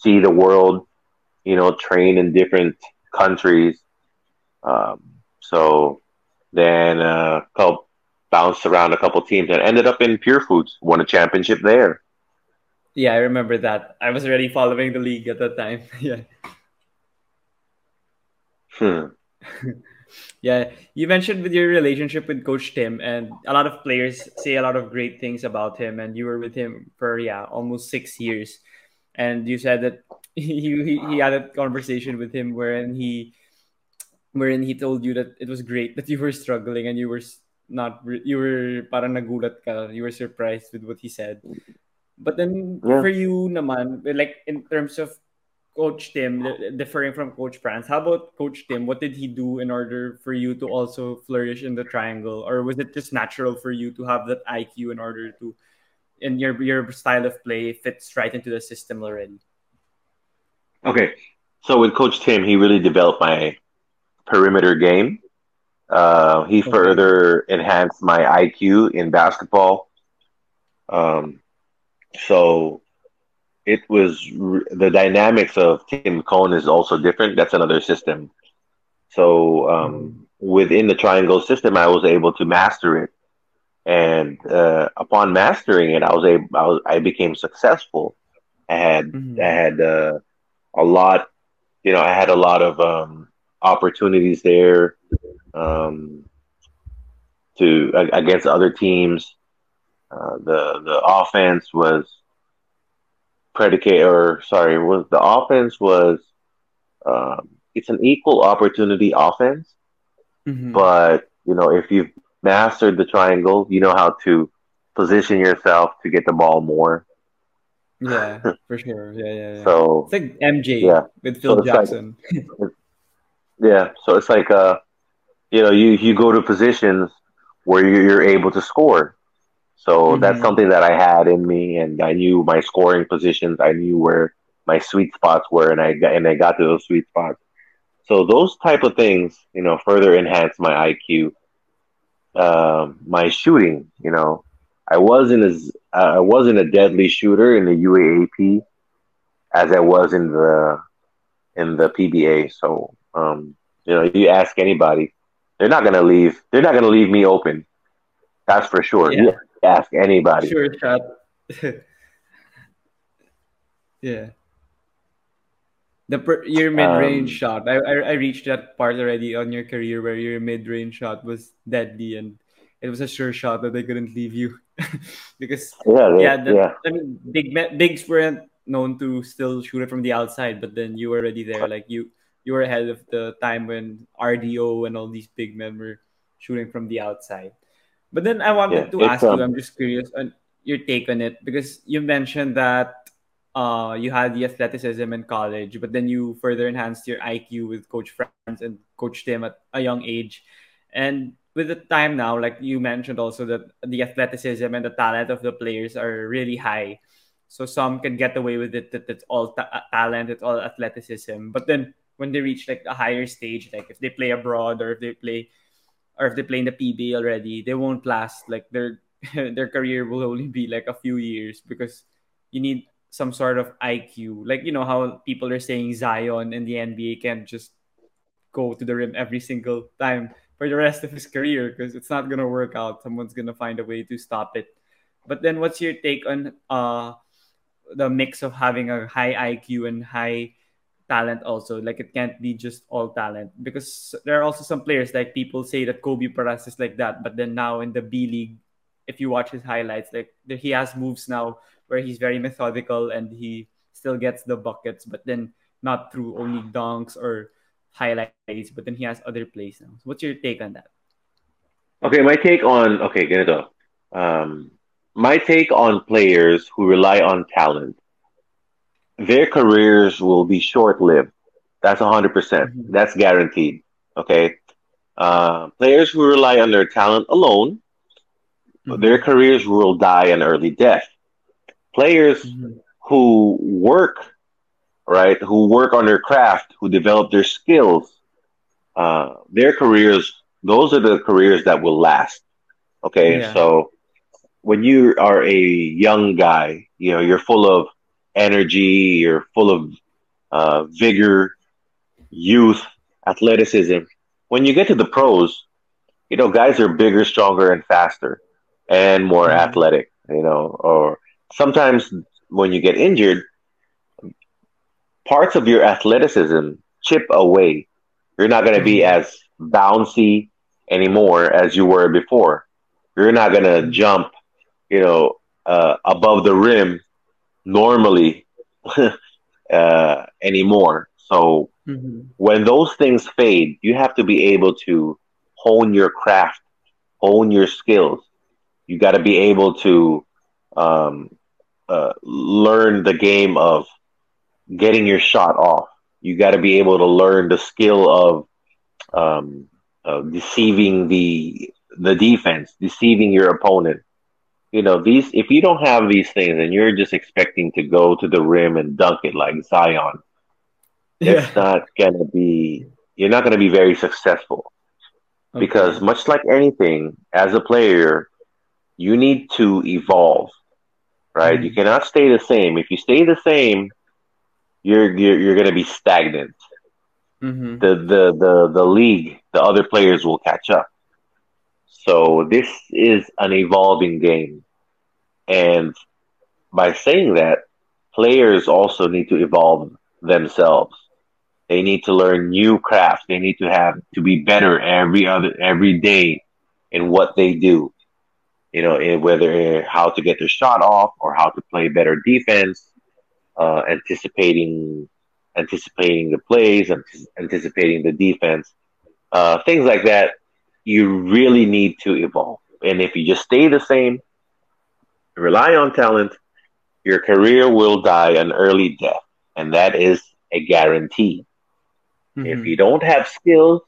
see the world, you know, train in different countries. So then bounced around a couple teams and ended up in Pure Foods. Won a championship there. Yeah, I remember that. I was already following the league at that time. Yeah. Yeah. You mentioned with your relationship with Coach Tim, and a lot of players say a lot of great things about him, and you were with him for almost 6 years. And you said that he had a conversation with him wherein he told you that it was great that you were struggling and parang nagulat ka, you were surprised with what he said. But then for you naman, like in terms of Coach Tim, differing from Coach Franz, how about Coach Tim? What did he do in order for you to also flourish in the triangle? Or was it just natural for you to have that IQ in order to, and your style of play fits right into the system already? Okay. So with Coach Tim, he really developed my perimeter game. He further enhanced my IQ in basketball. So it was the dynamics of Tim Cone is also different. That's another system. So within the triangle system, I was able to master it, and upon mastering it, I became successful. I had a lot, you know. I had a lot of opportunities there to against other teams. The offense was it's an equal opportunity offense, but you know, if you've mastered the triangle, you know how to position yourself to get the ball more. Yeah, for sure. Yeah. So it's like MJ with Phil Jackson. Like, so it's like you know, you go to positions where you're able to score. So that's something that I had in me, and I knew my scoring positions. I knew where my sweet spots were, and I got to those sweet spots. So those type of things, you know, further enhanced my IQ. My shooting, you know, I wasn't a deadly shooter in the UAAP as I was in the PBA. So you know, you ask anybody, they're not gonna leave me open. That's for sure. Yeah. Ask anybody. Sure shot. Your mid-range shot. I reached that part already on your career where your mid-range shot was deadly, and it was a sure shot that they couldn't leave you because I mean, bigs weren't known to still shoot it from the outside, but then you were already there. Like you were ahead of the time when RDO and all these big men were shooting from the outside. But then I wanted to ask you, I'm just curious on your take on it, because you mentioned that you had the athleticism in college, but then you further enhanced your IQ with Coach Franz and Coach Tim at a young age. And with the time now, like you mentioned also that the athleticism and the talent of the players are really high. So some can get away with it, that it's all talent, it's all athleticism. But then when they reach like a higher stage, like if they play abroad or if they play in the PBA already, they won't last. Like their career will only be like a few years, because you need some sort of IQ. Like, you know how people are saying Zion in the NBA can't just go to the rim every single time for the rest of his career because it's not going to work out. Someone's going to find a way to stop it. But then what's your take on the mix of having a high IQ and high talent also? Like, it can't be just all talent, because there are also some players, like people say that Kobe Paras is like that, but then now in the B League, if you watch his highlights, like he has moves now where he's very methodical and he still gets the buckets, but then not through only dunks or highlights, but then he has other plays now. So what's your take on that? Okay, my take on my take on players who rely on talent, their careers will be short-lived. That's 100%. Mm-hmm. That's guaranteed. Okay? Players who rely on their talent alone, mm-hmm. their careers will die an early death. Players mm-hmm. who work, right, who work on their craft, who develop their skills, their careers, those are the careers that will last. Okay? Yeah. So when you are a young guy, you know, you're full of energy, you're full of vigor, youth, athleticism. When you get to the pros, you know, guys are bigger, stronger, and faster, and more mm-hmm. athletic, you know. Or sometimes when you get injured, parts of your athleticism chip away. You're not going to be as bouncy anymore as you were before. You're not going to jump, you know, above the rim normally anymore. So mm-hmm. when those things fade, you have to be able to hone your craft, hone your skills. You got to be able to learn the game of getting your shot off. You got to be able to learn the skill of deceiving the defense, deceiving your opponent. You know, these, if you don't have these things and you're just expecting to go to the rim and dunk it like Zion, it's not going to be, you're not going to be very successful. Okay. Because much like anything, as a player, you need to evolve, right? Mm-hmm. You cannot stay the same. If you stay the same, you're going to be stagnant. Mm-hmm. The league, the other players will catch up. So this is an evolving game. And by saying that, players also need to evolve themselves. They need to learn new crafts. They need to have to be better every day in what they do. You know, whether how to get their shot off or how to play better defense, anticipating the plays, anticipating the defense, things like that. You really need to evolve. And if you just stay the same, rely on talent, your career will die an early death. And that is a guarantee. Mm-hmm. If you don't have skills,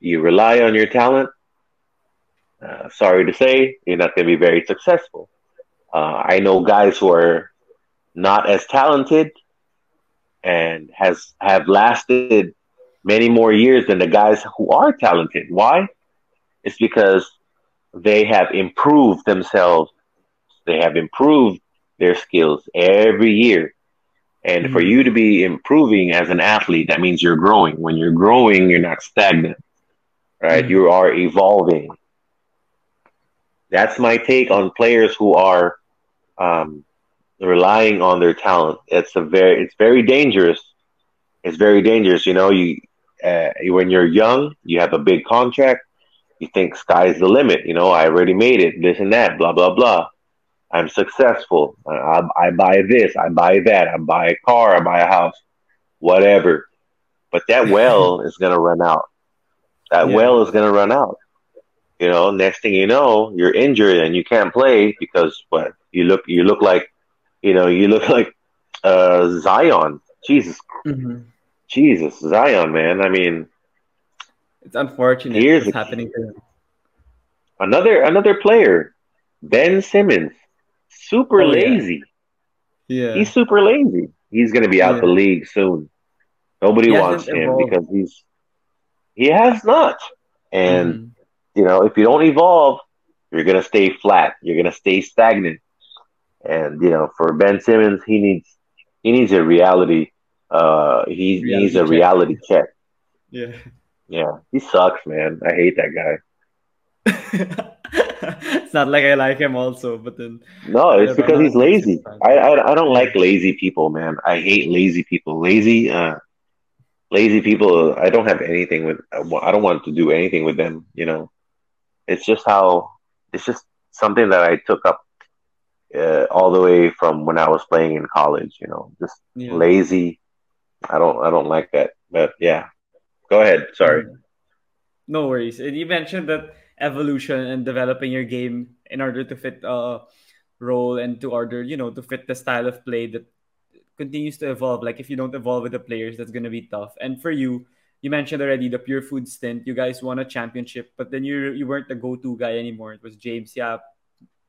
you rely on your talent, sorry to say, you're not going to be very successful. I know guys who are not as talented and have lasted many more years than the guys who are talented. Why? It's because they have improved themselves. They have improved their skills every year. And mm-hmm. for you to be improving as an athlete, that means you're growing. When you're growing, you're not stagnant, right? Mm-hmm. You are evolving. That's my take on players who are relying on their talent. It's very dangerous. It's very dangerous. You know, when you're young, you have a big contract. You think sky's the limit. You know, I already made it, this and that, blah, blah, blah. I'm successful. I buy this. I buy that. I buy a car. I buy a house, whatever. But that well is going to run out. That well is going to run out. You know, next thing you know, you're injured and you can't play because what you look like Zion. Jesus. Mm-hmm. Jesus, Zion, man. I mean, it's unfortunate what's happening to him. Another player, Ben Simmons, super lazy. Yeah, he's super lazy. He's going to be out the league soon. Nobody wants him because he has not. And you know, if you don't evolve, you're going to stay flat. You're going to stay stagnant. And you know, for Ben Simmons, he needs a reality check. Yeah. Yeah, he sucks, man. I hate that guy. It's not like I like him also, but then... No, it's because he's lazy. I don't like lazy people, man. I hate lazy people. Lazy people, I don't have anything with... I don't want to do anything with them, you know. It's just how... It's just something that I took up all the way from when I was playing in college, you know. Just lazy. I don't like that. But yeah. Go ahead. Sorry. No worries. And you mentioned that evolution and developing your game in order to fit a role and to order, you know, to fit the style of play that continues to evolve. Like, if you don't evolve with the players, that's going to be tough. And for you, you mentioned already the Pure Foods stint. You guys won a championship, but then you weren't the go-to guy anymore. It was James Yap,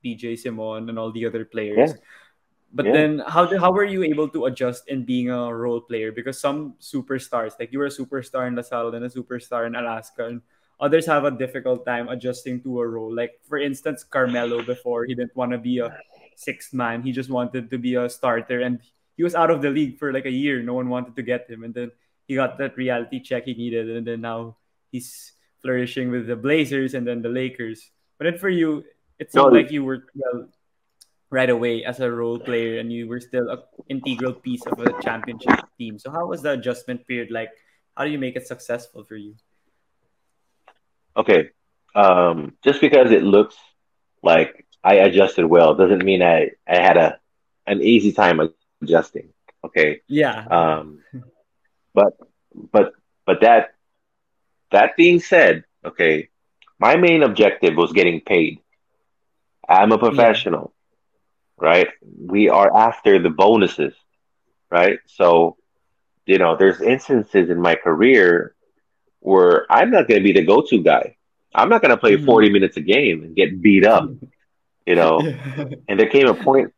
PJ Simon, and all the other players. Yeah. But then how were you able to adjust in being a role player? Because some superstars, like you were a superstar in La Salle and a superstar in Alaska, and others have a difficult time adjusting to a role. Like, for instance, Carmelo before, he didn't want to be a sixth man. He just wanted to be a starter. And he was out of the league for like a year. No one wanted to get him. And then he got that reality check he needed. And then now he's flourishing with the Blazers and then the Lakers. But then for you, it seemed like you worked well right away as a role player, and you were still an integral piece of a championship team. So how was the adjustment period like? How do you make it successful for you? Okay. Just because it looks like I adjusted well doesn't mean I had an easy time adjusting. Okay. Yeah. But that being said, okay, my main objective was getting paid. I'm a professional. Yeah. Right? We are after the bonuses, right? So, you know, there's instances in my career where I'm not going to be the go-to guy. I'm not going to play 40 minutes a game and get beat up, you know? And there came a point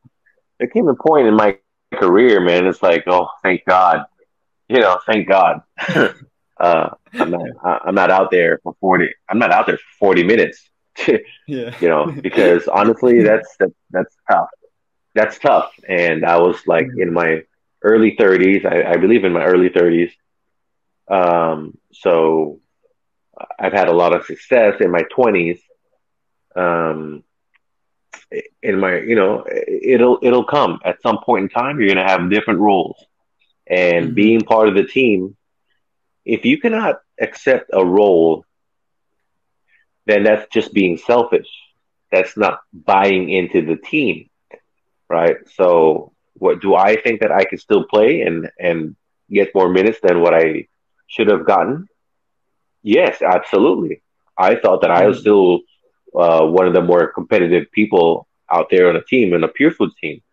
in my career, man, it's like, oh, thank God. You know, thank God. I'm not out there for 40. I'm not out there for 40 minutes, you know, because honestly, that's tough. That's tough. And I was like in my early 30s. I believe in my early 30s. So I've had a lot of success in my 20s. In my, you know, it'll come at some point in time. You're going to have different roles, and being part of the team, if you cannot accept a role, then that's just being selfish. That's not buying into the team. Right. So what do I think that I could still play and get more minutes than what I should have gotten? Yes, absolutely. I thought that I was still one of the more competitive people out there on a team, on a Pure Foods team.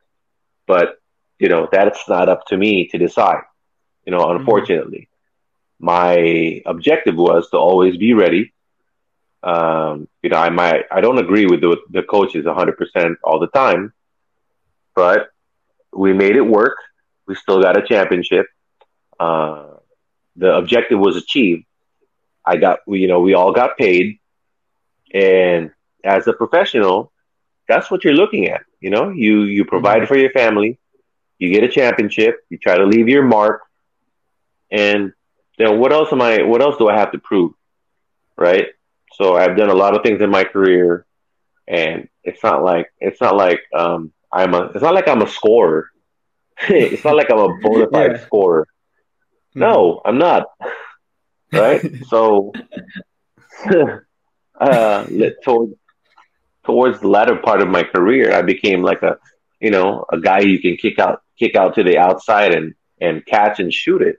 But, you know, that's not up to me to decide, you know, unfortunately. My objective was to always be ready. You know, I don't agree with the coaches 100% all the time. But we made it work. We still got a championship. The objective was achieved. We all got paid. And as a professional, that's what you're looking at. You know, you provide for your family. You get a championship. You try to leave your mark. And then what else do I have to prove? Right? So I've done a lot of things in my career, and it's not like I'm a scorer. It's not like I'm a bona fide scorer. No, I'm not. Right? So, towards the latter part of my career, I became like a guy you can kick out to the outside and catch and shoot it.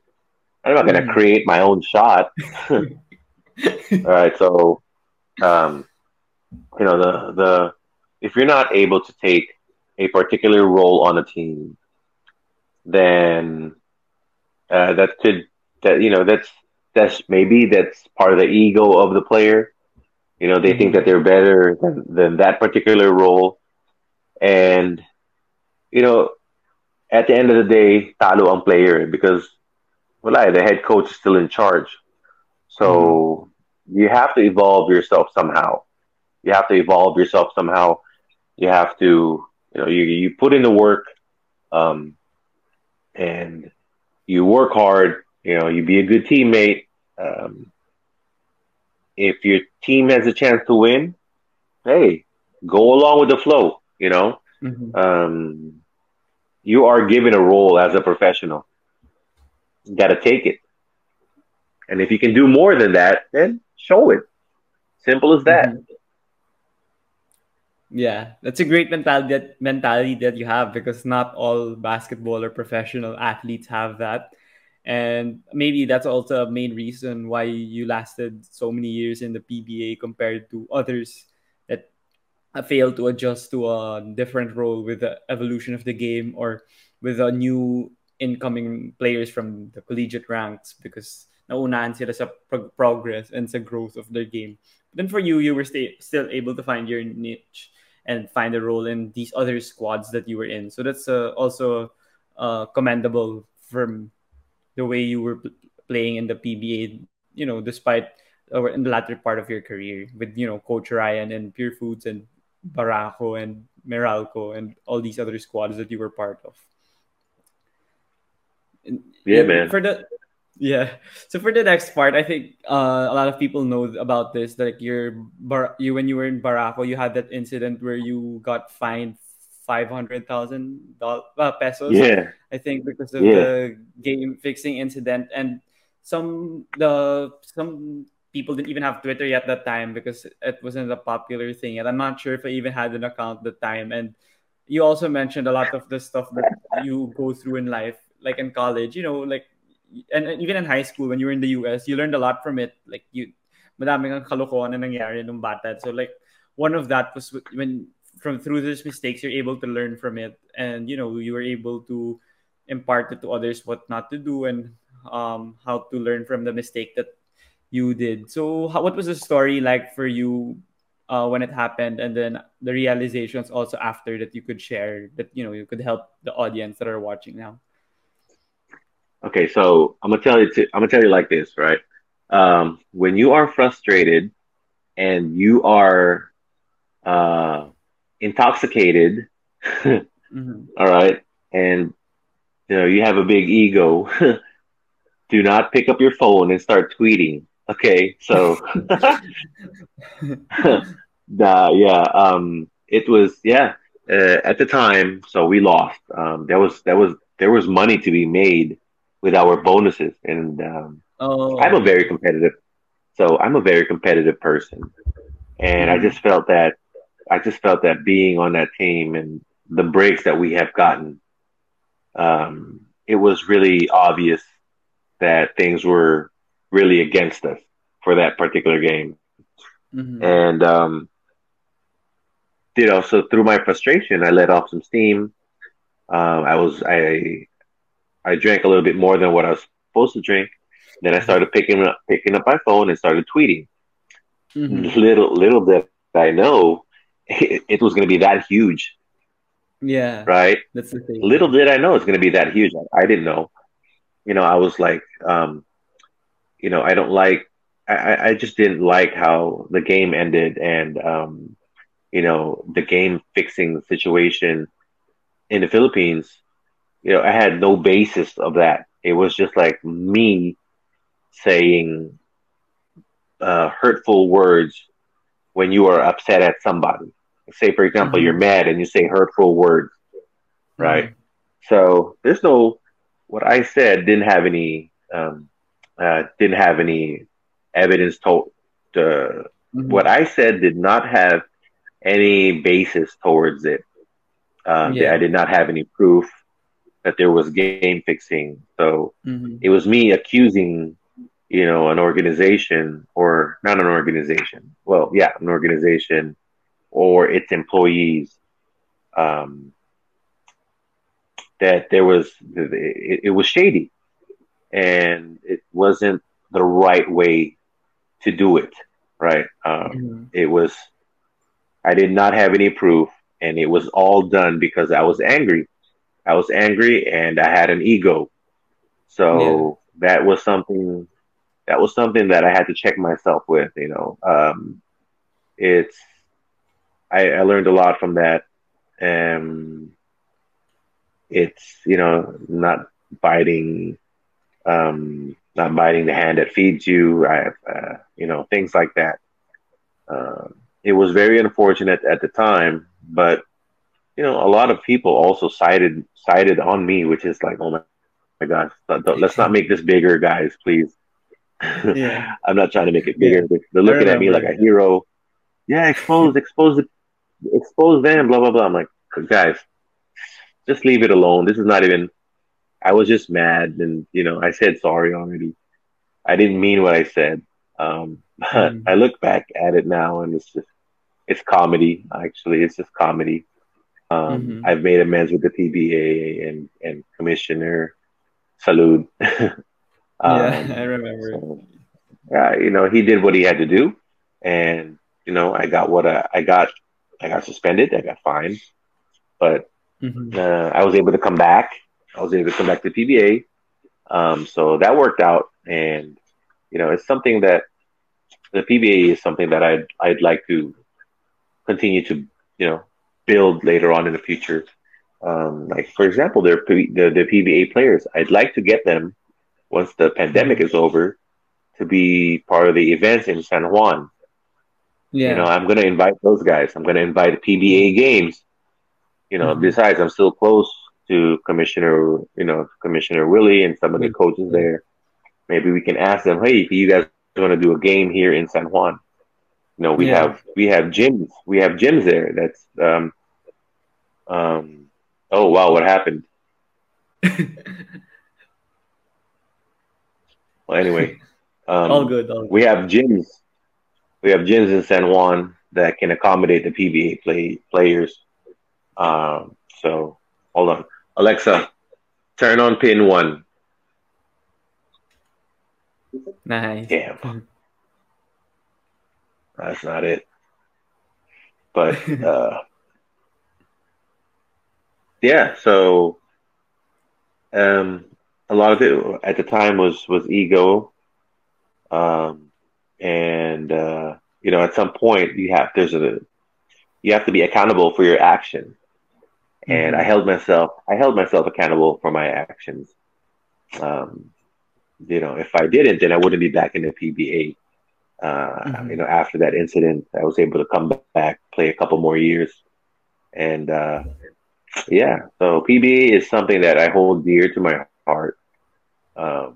I'm not going to create my own shot. All right. So, you know, if you're not able to take a particular role on a team, then that's part of the ego of the player. You know, they think that they're better than that particular role, and you know, at the end of the day, talo ang player because the head coach is still in charge. So you have to evolve yourself somehow. You have to. You know, you put in the work, and you work hard. You know, you be a good teammate. If your team has a chance to win, hey, go along with the flow, you know. Mm-hmm. You are given a role as a professional. You got to take it. And if you can do more than that, then show it. Simple as that. Mm-hmm. Yeah, that's a great mentality that you have, because not all basketball or professional athletes have that. And maybe that's also a main reason why you lasted so many years in the PBA compared to others that failed to adjust to a different role with the evolution of the game or with a new incoming players from the collegiate ranks, because naunahan sila sa progress and sa growth of their game. Then for you, you were still able to find your niche and find a role in these other squads that you were in. So that's also commendable from the way you were playing in the PBA, you know, despite or in the latter part of your career with, you know, Coach Ryan and Pure Foods and Baraco and Meralco and all these other squads that you were part of. Yeah, man. So for the next part, I think a lot of people know about this. Like you when you were in Baraco, you had that incident where you got fined 500,000 pesos. Yeah. I think because of the game fixing incident, and some people didn't even have Twitter yet at that time because it wasn't a popular thing. And I'm not sure if I even had an account at the time. And you also mentioned a lot of the stuff that you go through in life, like in college, you know, like. And even in high school, when you were in the US, you learned a lot from it. Like you, madaming ang kalokohan na nangyari nung bata. So like one of that was through those mistakes, you're able to learn from it, and you know you were able to impart it to others what not to do and how to learn from the mistake that you did. So what was the story like for you when it happened, and then the realizations also after that you could share that you know you could help the audience that are watching now? Okay, so I'm gonna tell you like this, right? When you are frustrated and you are intoxicated, mm-hmm. all right, and you know you have a big ego, do not pick up your phone and start tweeting. Okay, so it was at the time. So we lost. There was money to be made with our bonuses, and I'm a very competitive person, and I just felt that being on that team and the breaks that we have gotten, it was really obvious that things were really against us for that particular game, mm-hmm. and you know, so through my frustration, I let off some steam. I drank a little bit more than what I was supposed to drink. Then I started picking up my phone and started tweeting. Mm-hmm. Little did I know, it was going to be that huge. Yeah. Right? That's the thing. Little did I know it's going to be that huge. I didn't know. You know, I was like, you know, I don't like, I just didn't like how the game ended, and, you know, the game fixing situation in the Philippines. You know, I had no basis of that. It was just like me saying hurtful words when you are upset at somebody. Say, for example, mm-hmm. you're mad and you say hurtful words, right? Mm-hmm. So there's no, what I said didn't have any evidence told. Mm-hmm. What I said did not have any basis towards it. I did not have any proof that there was game fixing. So mm-hmm. it was me accusing, you know, an organization or not an organization. Well, yeah, an organization or its employees that there was, it was shady and it wasn't the right way to do it. Right. Mm-hmm. It was, I did not have any proof, and it was all done because I was angry. I was angry and I had an ego. So that was something that I had to check myself with, you know. I learned a lot from that. It's, you know, not biting not biting the hand that feeds you. I things like that. It was very unfortunate at the time, but a lot of people also sided on me, which is like, oh my gosh, let's not make this bigger, guys, please. Yeah. I'm not trying to make it bigger. Yeah. They're looking at me like a hero. Yeah, expose them, blah blah blah. I'm like, guys, just leave it alone. This is not even. I was just mad, and I said sorry already. I didn't mean what I said. But I look back at it now, and it's comedy. Actually, it's just comedy. I've made amends with the PBA and Commissioner Salud. I remember. So, he did what he had to do, and I got what I got. I got suspended. I got fined, but I was able to come back. I was able to come back to PBA, so that worked out. And it's something that the PBA is something that I'd like to continue to build later on in the future. Like for example, the PBA players. I'd like to get them once the pandemic is over to be part of the events in San Juan. Yeah. I'm going to invite those guys. I'm going to invite PBA games. Besides, I'm still close to Commissioner Willie and some of the coaches there. Maybe we can ask them, hey, you guys want to do a game here in San Juan? We have gyms. We have gyms there. That's oh wow, what happened? Well, anyway, all good. All good. We have gyms. We have gyms in San Juan that can accommodate the PBA players. So, hold on. Alexa, turn on pin 1. Nice. Damn. That's not it. But, yeah, so a lot of it at the time was ego. And at some point you have to be accountable for your action. And I held myself accountable for my actions. If I didn't, then I wouldn't be back in the PBA. After that incident, I was able to come back, play a couple more years, and so PBA is something that I hold dear to my heart. And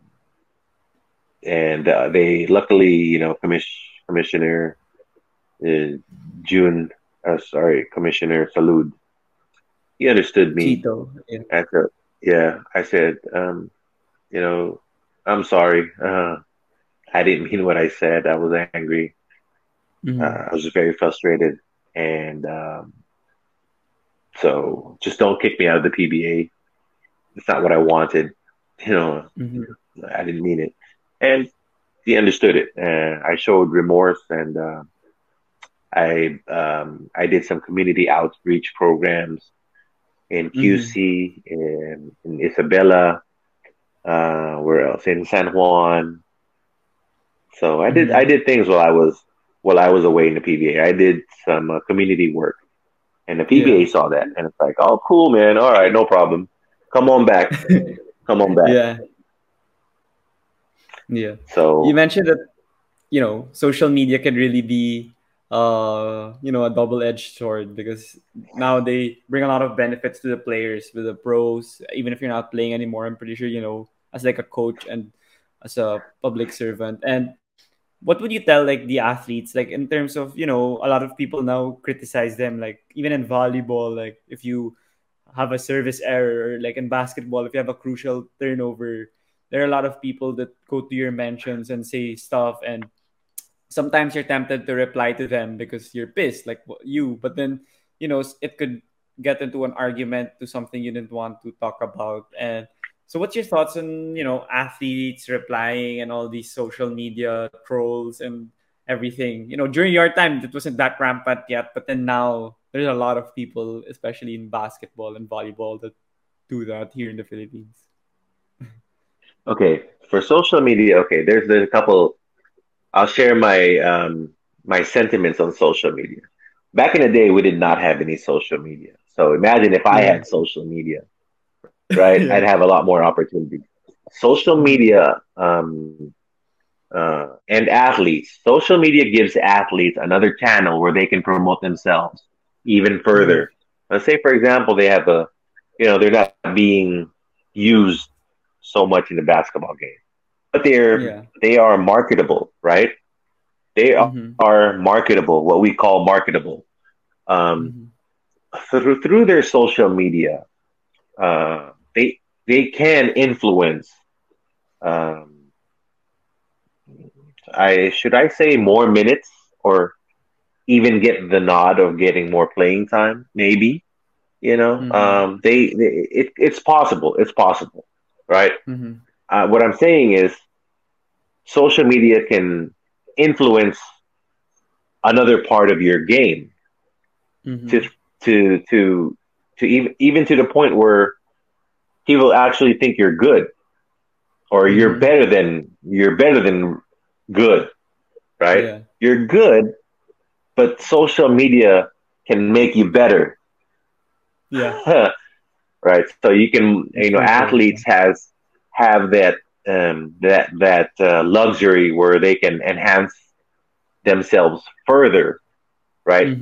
they luckily, Commissioner Commissioner Salud, he understood me. Tito, yeah. I said, I'm sorry. I didn't mean what I said. I was angry. I was very frustrated, and so just don't kick me out of the PBA. It's not what I wanted. I didn't mean it. And he understood it. I showed remorse, and I did some community outreach programs in QC, in Isabela, where else? In San Juan. So I did things while I was away in the PBA. I did some community work, and the PBA saw that, and it's like, oh, cool, man. All right, no problem. Come on back. Come on back. Yeah. Yeah. So you mentioned that social media can really be a double-edged sword, because now they bring a lot of benefits to the players, with the pros, even if you're not playing anymore. I'm pretty sure as like a coach and as a public servant. And what would you tell like the athletes, like in terms of a lot of people now criticize them, like even in volleyball, like if you have a service error, or like in basketball if you have a crucial turnover. There are a lot of people that go to your mentions and say stuff, and sometimes you're tempted to reply to them because you're pissed, like you. But then, it could get into an argument to something you didn't want to talk about. And so what's your thoughts on, athletes replying and all these social media trolls and everything? During your time, it wasn't that rampant yet, but then now there's a lot of people, especially in basketball and volleyball, that do that here in the Philippines. Okay, for social media, there's a couple. I'll share my my sentiments on social media. Back in the day, we did not have any social media. So imagine if I had social media, right? I'd have a lot more opportunities. social media and athletes. Social media gives athletes another channel where they can promote themselves even further. Let's say, for example, they have a, you know, they're not being used so much in the basketball game, but they are marketable, right? They are marketable, what we call marketable. Through their social media, they can influence. Should I say more minutes or even get the nod of getting more playing time? Maybe, you know, it's possible. It's possible, right? What I'm saying is, social media can influence another part of your game to even to the point where people actually think you're good or you're better than good, right? Yeah. You're good, but social media can make you better. Yeah. Right. So you can, you know, athletes have that that luxury where they can enhance themselves further, right?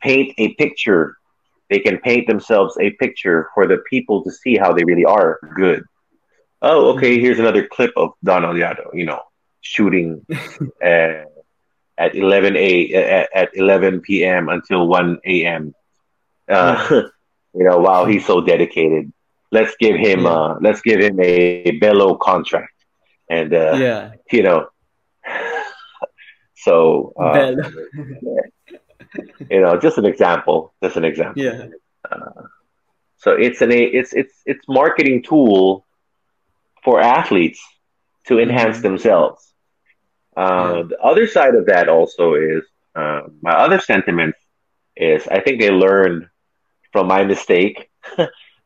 Paint a picture. They can paint themselves a picture for the people to see how they really are good. Oh, okay. Here's another clip of Don Allado, you know, shooting at 11 p.m. until 1 a.m. You know, wow, he's so dedicated. Let's give him a bellow contract, and you know, so you know, just an example. Yeah. So it's marketing tool for athletes to enhance themselves. The other side of that also is my other sentiment is I think they learned from my mistake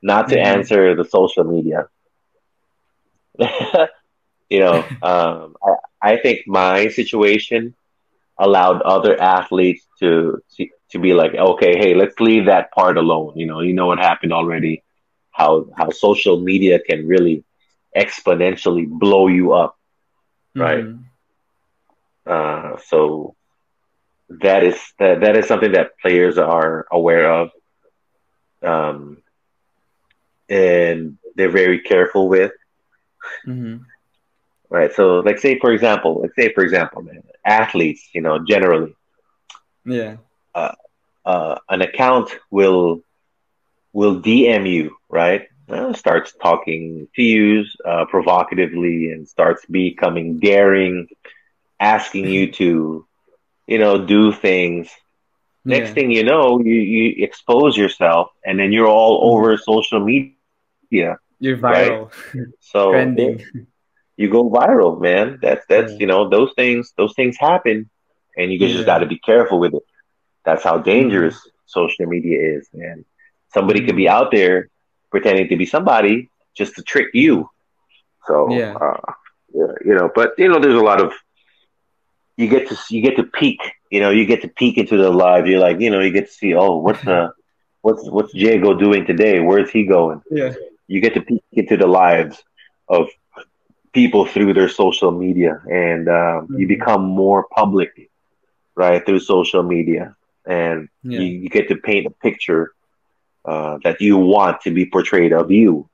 not to answer the social media. You know, I think my situation allowed other athletes to be like, okay, hey, let's leave that part alone. You know what happened already, how social media can really exponentially blow you up, right? So that is something that players are aware of, and they're very careful with. Right. So, say for example, man, athletes, you know, generally, an account will DM you, right? Starts talking to you provocatively and starts becoming daring, asking you to, you know, do things. Next thing you know, you expose yourself, and then you're all over social media. You're viral, right? So trending. You go viral, man. That's you know, those things happen, and you just got to be careful with it. That's how dangerous social media is, man. Somebody could be out there pretending to be somebody just to trick you. So, you know, but you know, there's a lot of, you get to peek, you know, you get to peek into the live. You're like, you know, you get to see, oh, what's Diego doing today? Where's he going? Yeah. You get to peek into the lives of people through their social media, and you become more public, right? Through social media, and you get to paint a picture that you want to be portrayed of you.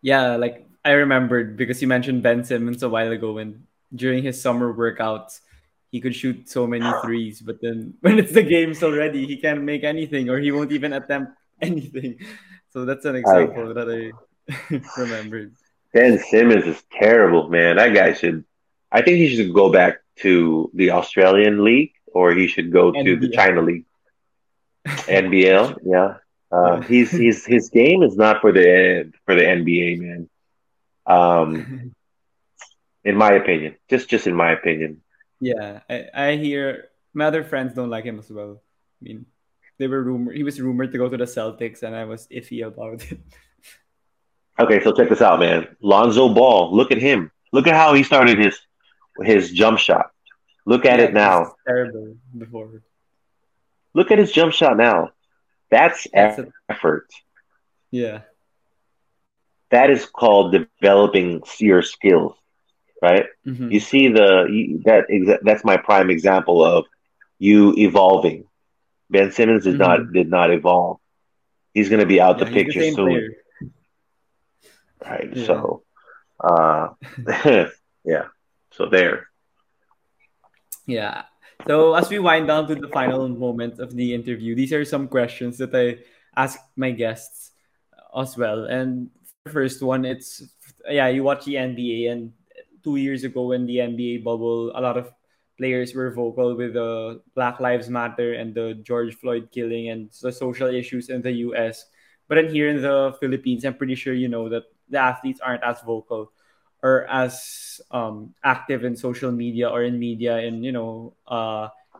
Yeah, like I remembered because you mentioned Ben Simmons a while ago, when during his summer workouts he could shoot so many threes, but then when it's the games already, he can't make anything, or he won't even attempt anything. So that's an example that I remembered. Ben Simmons is terrible, man. That guy should. I think he should go back to the Australian League, or he should go to the China League. NBL, yeah. He's his game is not for the NBA, man. In my opinion, just in my opinion. Yeah, I hear my other friends don't like him as well. I mean, he was rumored to go to the Celtics, and I was iffy about it. Okay, so check this out, man. Lonzo Ball, look at him. Look at how he started his jump shot. Look at it now. It was terrible before. Look at his jump shot now. That's effort. Yeah. That is called developing your skills, right? Mm-hmm. You see that's my prime example of you evolving. Ben Simmons did not evolve. He's going to be out the picture soon. Player. Right. Yeah. So, yeah. So there. Yeah. So as we wind down to the final moment of the interview, these are some questions that I ask my guests as well. And the first one, it's, you watch the NBA, and 2 years ago in the NBA bubble, a lot of players were vocal with the Black Lives Matter and the George Floyd killing and the social issues in the US. But then here in the Philippines, I'm pretty sure you know that the athletes aren't as vocal or as active in social media or in media and,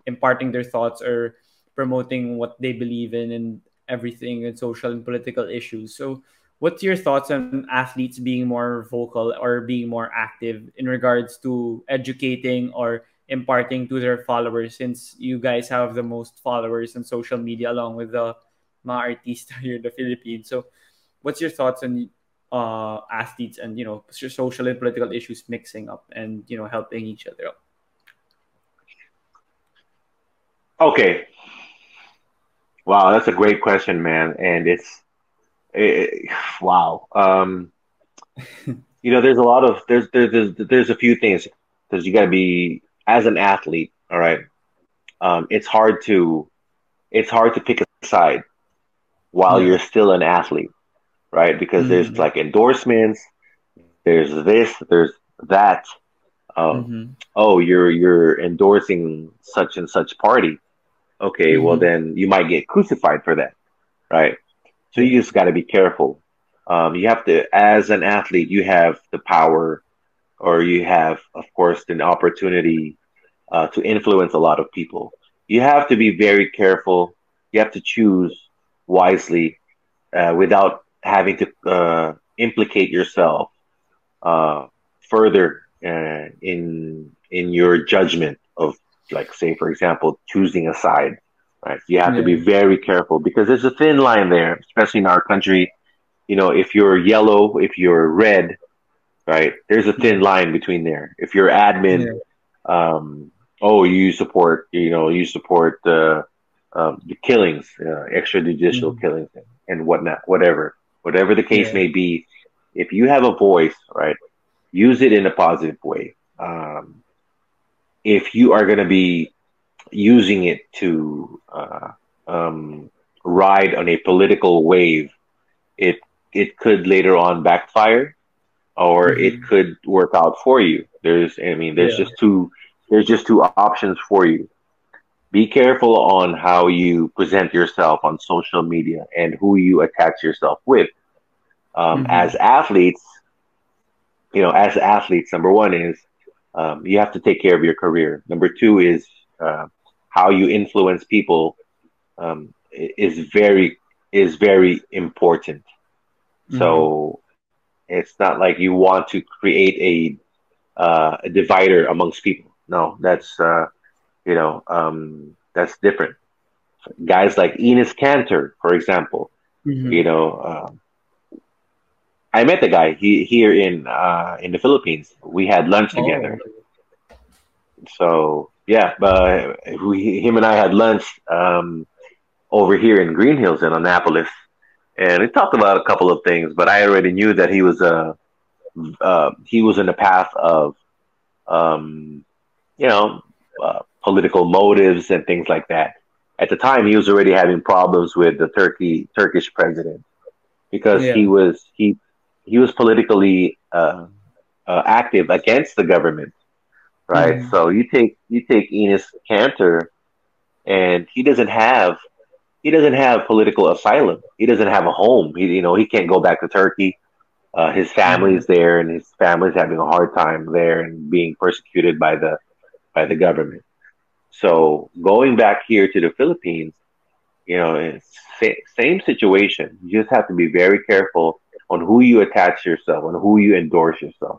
imparting their thoughts or promoting what they believe in and everything and social and political issues. So what's your thoughts on athletes being more vocal or being more active in regards to educating or imparting to their followers, since you guys have the most followers on social media along with the mga artista here in the Philippines? So what's your thoughts on athletes and social and political issues mixing up and helping each other up? Okay, wow, that's a great question, man, and wow. There's a lot of there's a few things, because you got to be as an athlete. All right, it's hard to pick a side while you're still an athlete. Right, because there's like endorsements, there's this, there's that. Oh, you're endorsing such and such party. Okay, well then you might get crucified for that, right? So you just got to be careful. You have to, as an athlete, you have the power, or you have, of course, an opportunity to influence a lot of people. You have to be very careful. You have to choose wisely, without having to implicate yourself further in your judgment of, like, say, for example, choosing a side, right? You have to be very careful, because there's a thin line there, especially in our country. If you're yellow, if you're red, right, there's a thin line between there. If you're admin, you support the killings, extrajudicial killings and whatnot, whatever the case may be. If you have a voice, right, use it in a positive way. If you are going to be using it to ride on a political wave, it could later on backfire, or it could work out for you. There's just two options for you. Be careful on how you present yourself on social media and who you attach yourself with. As athletes, number one is you have to take care of your career. Number two is how you influence people is very important. So it's not like you want to create a divider amongst people. No, that's... that's different. Guys like Enes Kanter, for example, I met the guy here in the Philippines. We had lunch together. So yeah, him and I had lunch over here in Green Hills in Annapolis, and we talked about a couple of things. But I already knew that he was in the path of political motives and things like that. At the time, he was already having problems with the Turkish president, because he was politically active against the government, right? So you take Enes Kanter, and he doesn't have political asylum. He doesn't have a home. He can't go back to Turkey. His family's there, and his family's having a hard time there and being persecuted by the government. So going back here to the Philippines, it's same situation. You just have to be very careful on who you attach yourself, on who you endorse yourself.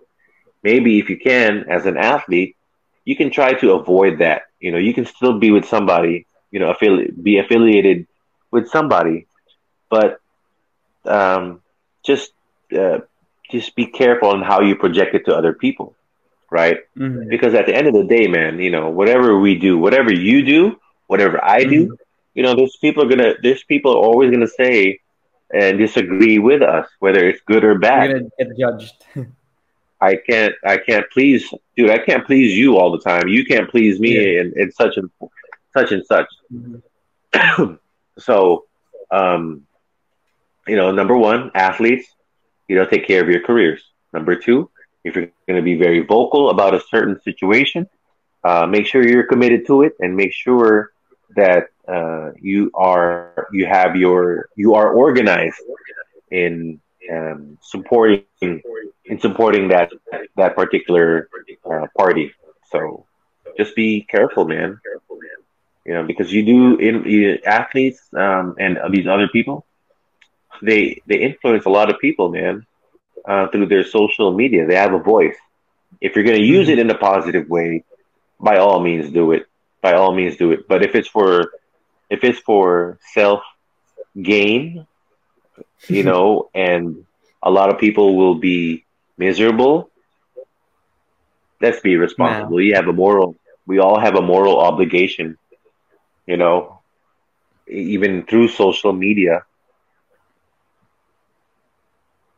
Maybe if you can, as an athlete, you can try to avoid that. You can still be with somebody, be affiliated with somebody, but just be careful in how you project it to other people, right? Mm-hmm. Because at the end of the day, man, you know, whatever we do, whatever you do, whatever I do, mm-hmm. you know, there's people always gonna say and disagree with us, whether it's good or bad. You're gonna get judged. I can't please you all the time. You can't please me, yeah. and such and such. Mm-hmm. So, you know, number one, athletes, you know, take care of your careers. Number two, if you're going to be very vocal about a certain situation, make sure you're committed to it, and make sure that you are organized in supporting that particular party. So, just be careful, man. You know, because athletes and these other people, they influence a lot of people, man, through their social media. They have a voice. If you're going to use it in a positive way, by all means do it. By all means do it. But if it's for self gain, you know, and a lot of people will be miserable. Let's be responsible. Wow. We all have a moral obligation, you know, even through social media.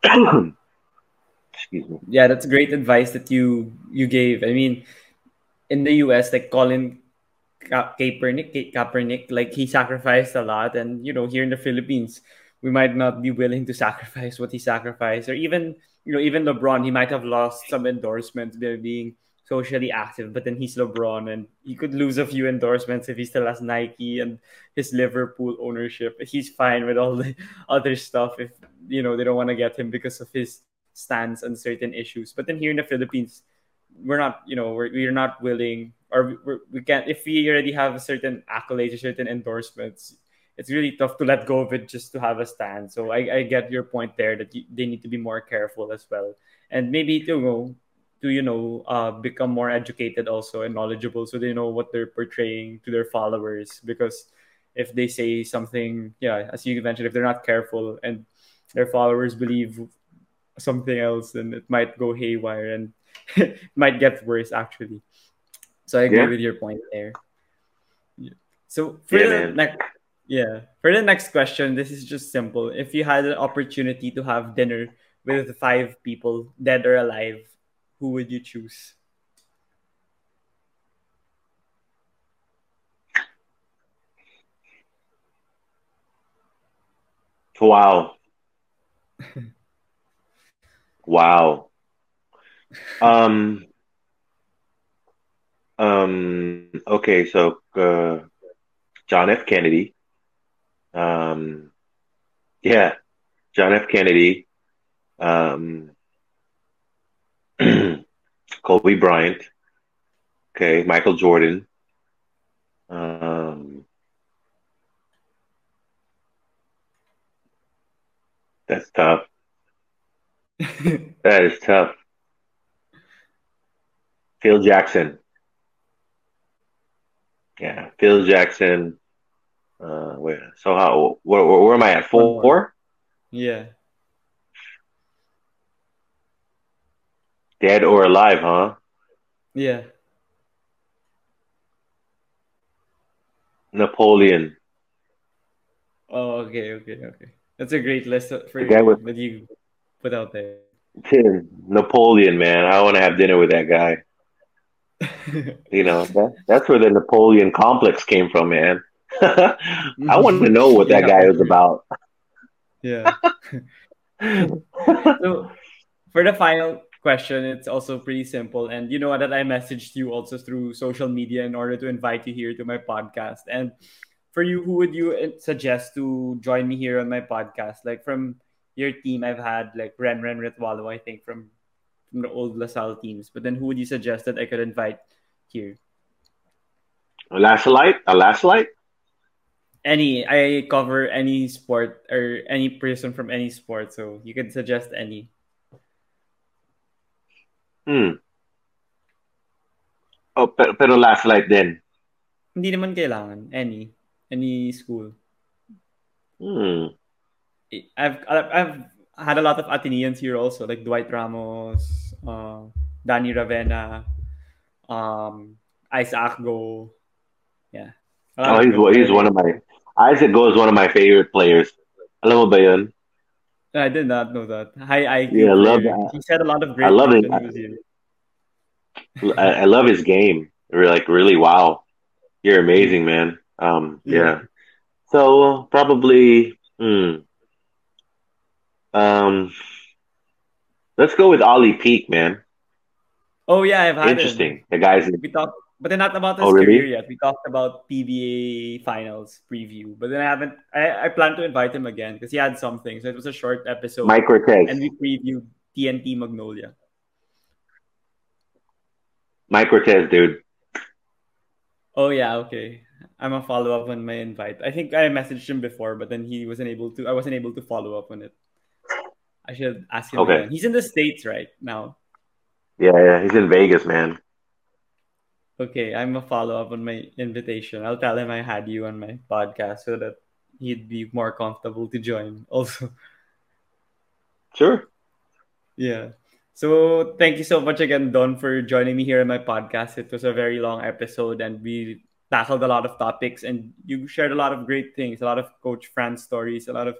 Excuse me. Yeah, that's great advice that you gave. I mean, in the US, like Colin Kaepernick, like he sacrificed a lot, and you know, here in the Philippines, we might not be willing to sacrifice what he sacrificed, or even, you know, even LeBron, he might have lost some endorsements by being socially active, but then he's LeBron, and he could lose a few endorsements if he still has Nike and his Liverpool ownership. He's fine with all the other stuff if, you know, they don't want to get him because of his stance on certain issues. But then here in the Philippines, we're not, you know, we're not willing, or we can't, if we already have a certain accolades or certain endorsements, it's really tough to let go of it just to have a stand. So I get your point there that they need to be more careful as well. And maybe become more educated also and knowledgeable, so they know what they're portraying to their followers. Because if they say something, yeah, as you mentioned, if they're not careful and their followers believe something else, then it might go haywire and it might get worse, actually. So I agree with your point there. Yeah. So for the next question, this is just simple. If you had an opportunity to have dinner with 5 people, dead or alive, who would you choose? Wow. Wow. Okay, so John F. Kennedy. Yeah, John F. Kennedy. Kobe Bryant. Okay, Michael Jordan. That's tough. That is tough. Phil Jackson. Yeah, Phil Jackson. Wait. So how? Where am I at? 4? Yeah. Dead or alive, huh? Yeah. Napoleon. Oh, okay. That's a great list that you put out there. Napoleon, man. I want to have dinner with that guy. You know, that's where the Napoleon complex came from, man. I wanted to know what that guy was about. Yeah. So, for the final question, it's also pretty simple, and you know that I messaged you also through social media in order to invite you here to my podcast. And for you, who would you suggest to join me here on my podcast? Like from your team, I've had like Renren Ritualo, I think from the old LaSalle teams, but then who would you suggest that I could invite here? A Lasallian? I cover any sport or any person from any sport, so you can suggest any. Oh, pero Lasallian din. Hindi naman kailangan. Any school. I've had a lot of Ateneans here also, like Dwight Ramos, Danny Ravena, Isaac Argo. Yeah. He's one of my... Isaac Argo is one of my favorite players. Alam mo ba yun? I did not know that. Hi, IQ. Yeah, I love that. He said a lot of great things when he was here. I love his game. Like, really, wow. You're amazing, man. Yeah. So, probably... let's go with Ollie Peak, man. Oh yeah, I've had interesting. The guys we talked, but then not about his career yet. We talked about PBA finals preview, but then I haven't. I plan to invite him again because he had something. So it was a short episode. Mike Cortez, and we previewed TNT Magnolia. Mike Cortez, dude. Oh yeah, okay. I'm a follow up on my invite. I think I messaged him before, but then he wasn't able to. I wasn't able to follow up on it. I should ask him. Okay. Again. He's in the States right now. Yeah, he's in Vegas, man. Okay, I'm a follow up on my invitation. I'll tell him I had you on my podcast so that he'd be more comfortable to join also. Sure. Yeah. So thank you so much again, Don, for joining me here in my podcast. It was a very long episode and we tackled a lot of topics and you shared a lot of great things, a lot of Coach Franz stories, a lot of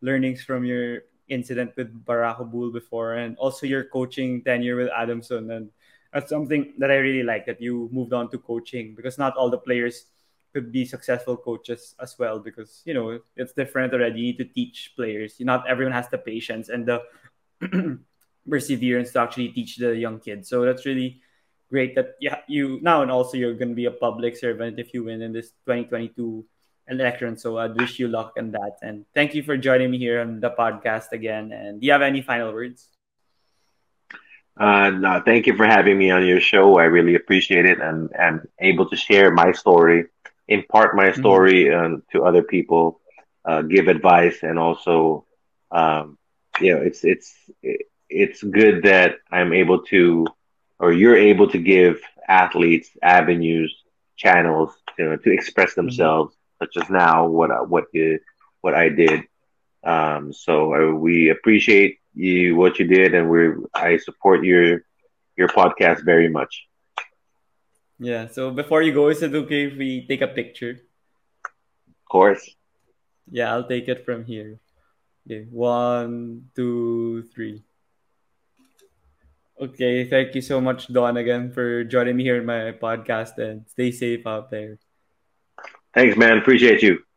learnings from your incident with Barack Obul before, and also your coaching tenure with Adamson. And that's something that I really like, that you moved on to coaching, because not all the players could be successful coaches as well, because, you know, it's different already. You need to teach players. Not everyone has the patience and the perseverance to actually teach the young kids. So that's really great that you now, and also you're going to be a public servant if you win in this 2022 election. So I'd wish you luck in that. And thank you for joining me here on the podcast again. And do you have any final words? No, thank you for having me on your show. I really appreciate it, and am able to share my story, impart my story to other people, give advice, and also, you know, it's good that I'm able to, or you're able to, give athletes avenues, channels to express themselves. Such as now, what I did. So we appreciate you, what you did, and I support your podcast very much. Yeah. So before you go, is it okay if we take a picture? Of course. Yeah, I'll take it from here. Okay. 1, 2, 3. Okay. Thank you so much, Don, again for joining me here in my podcast, and stay safe out there. Thanks, man. Appreciate you.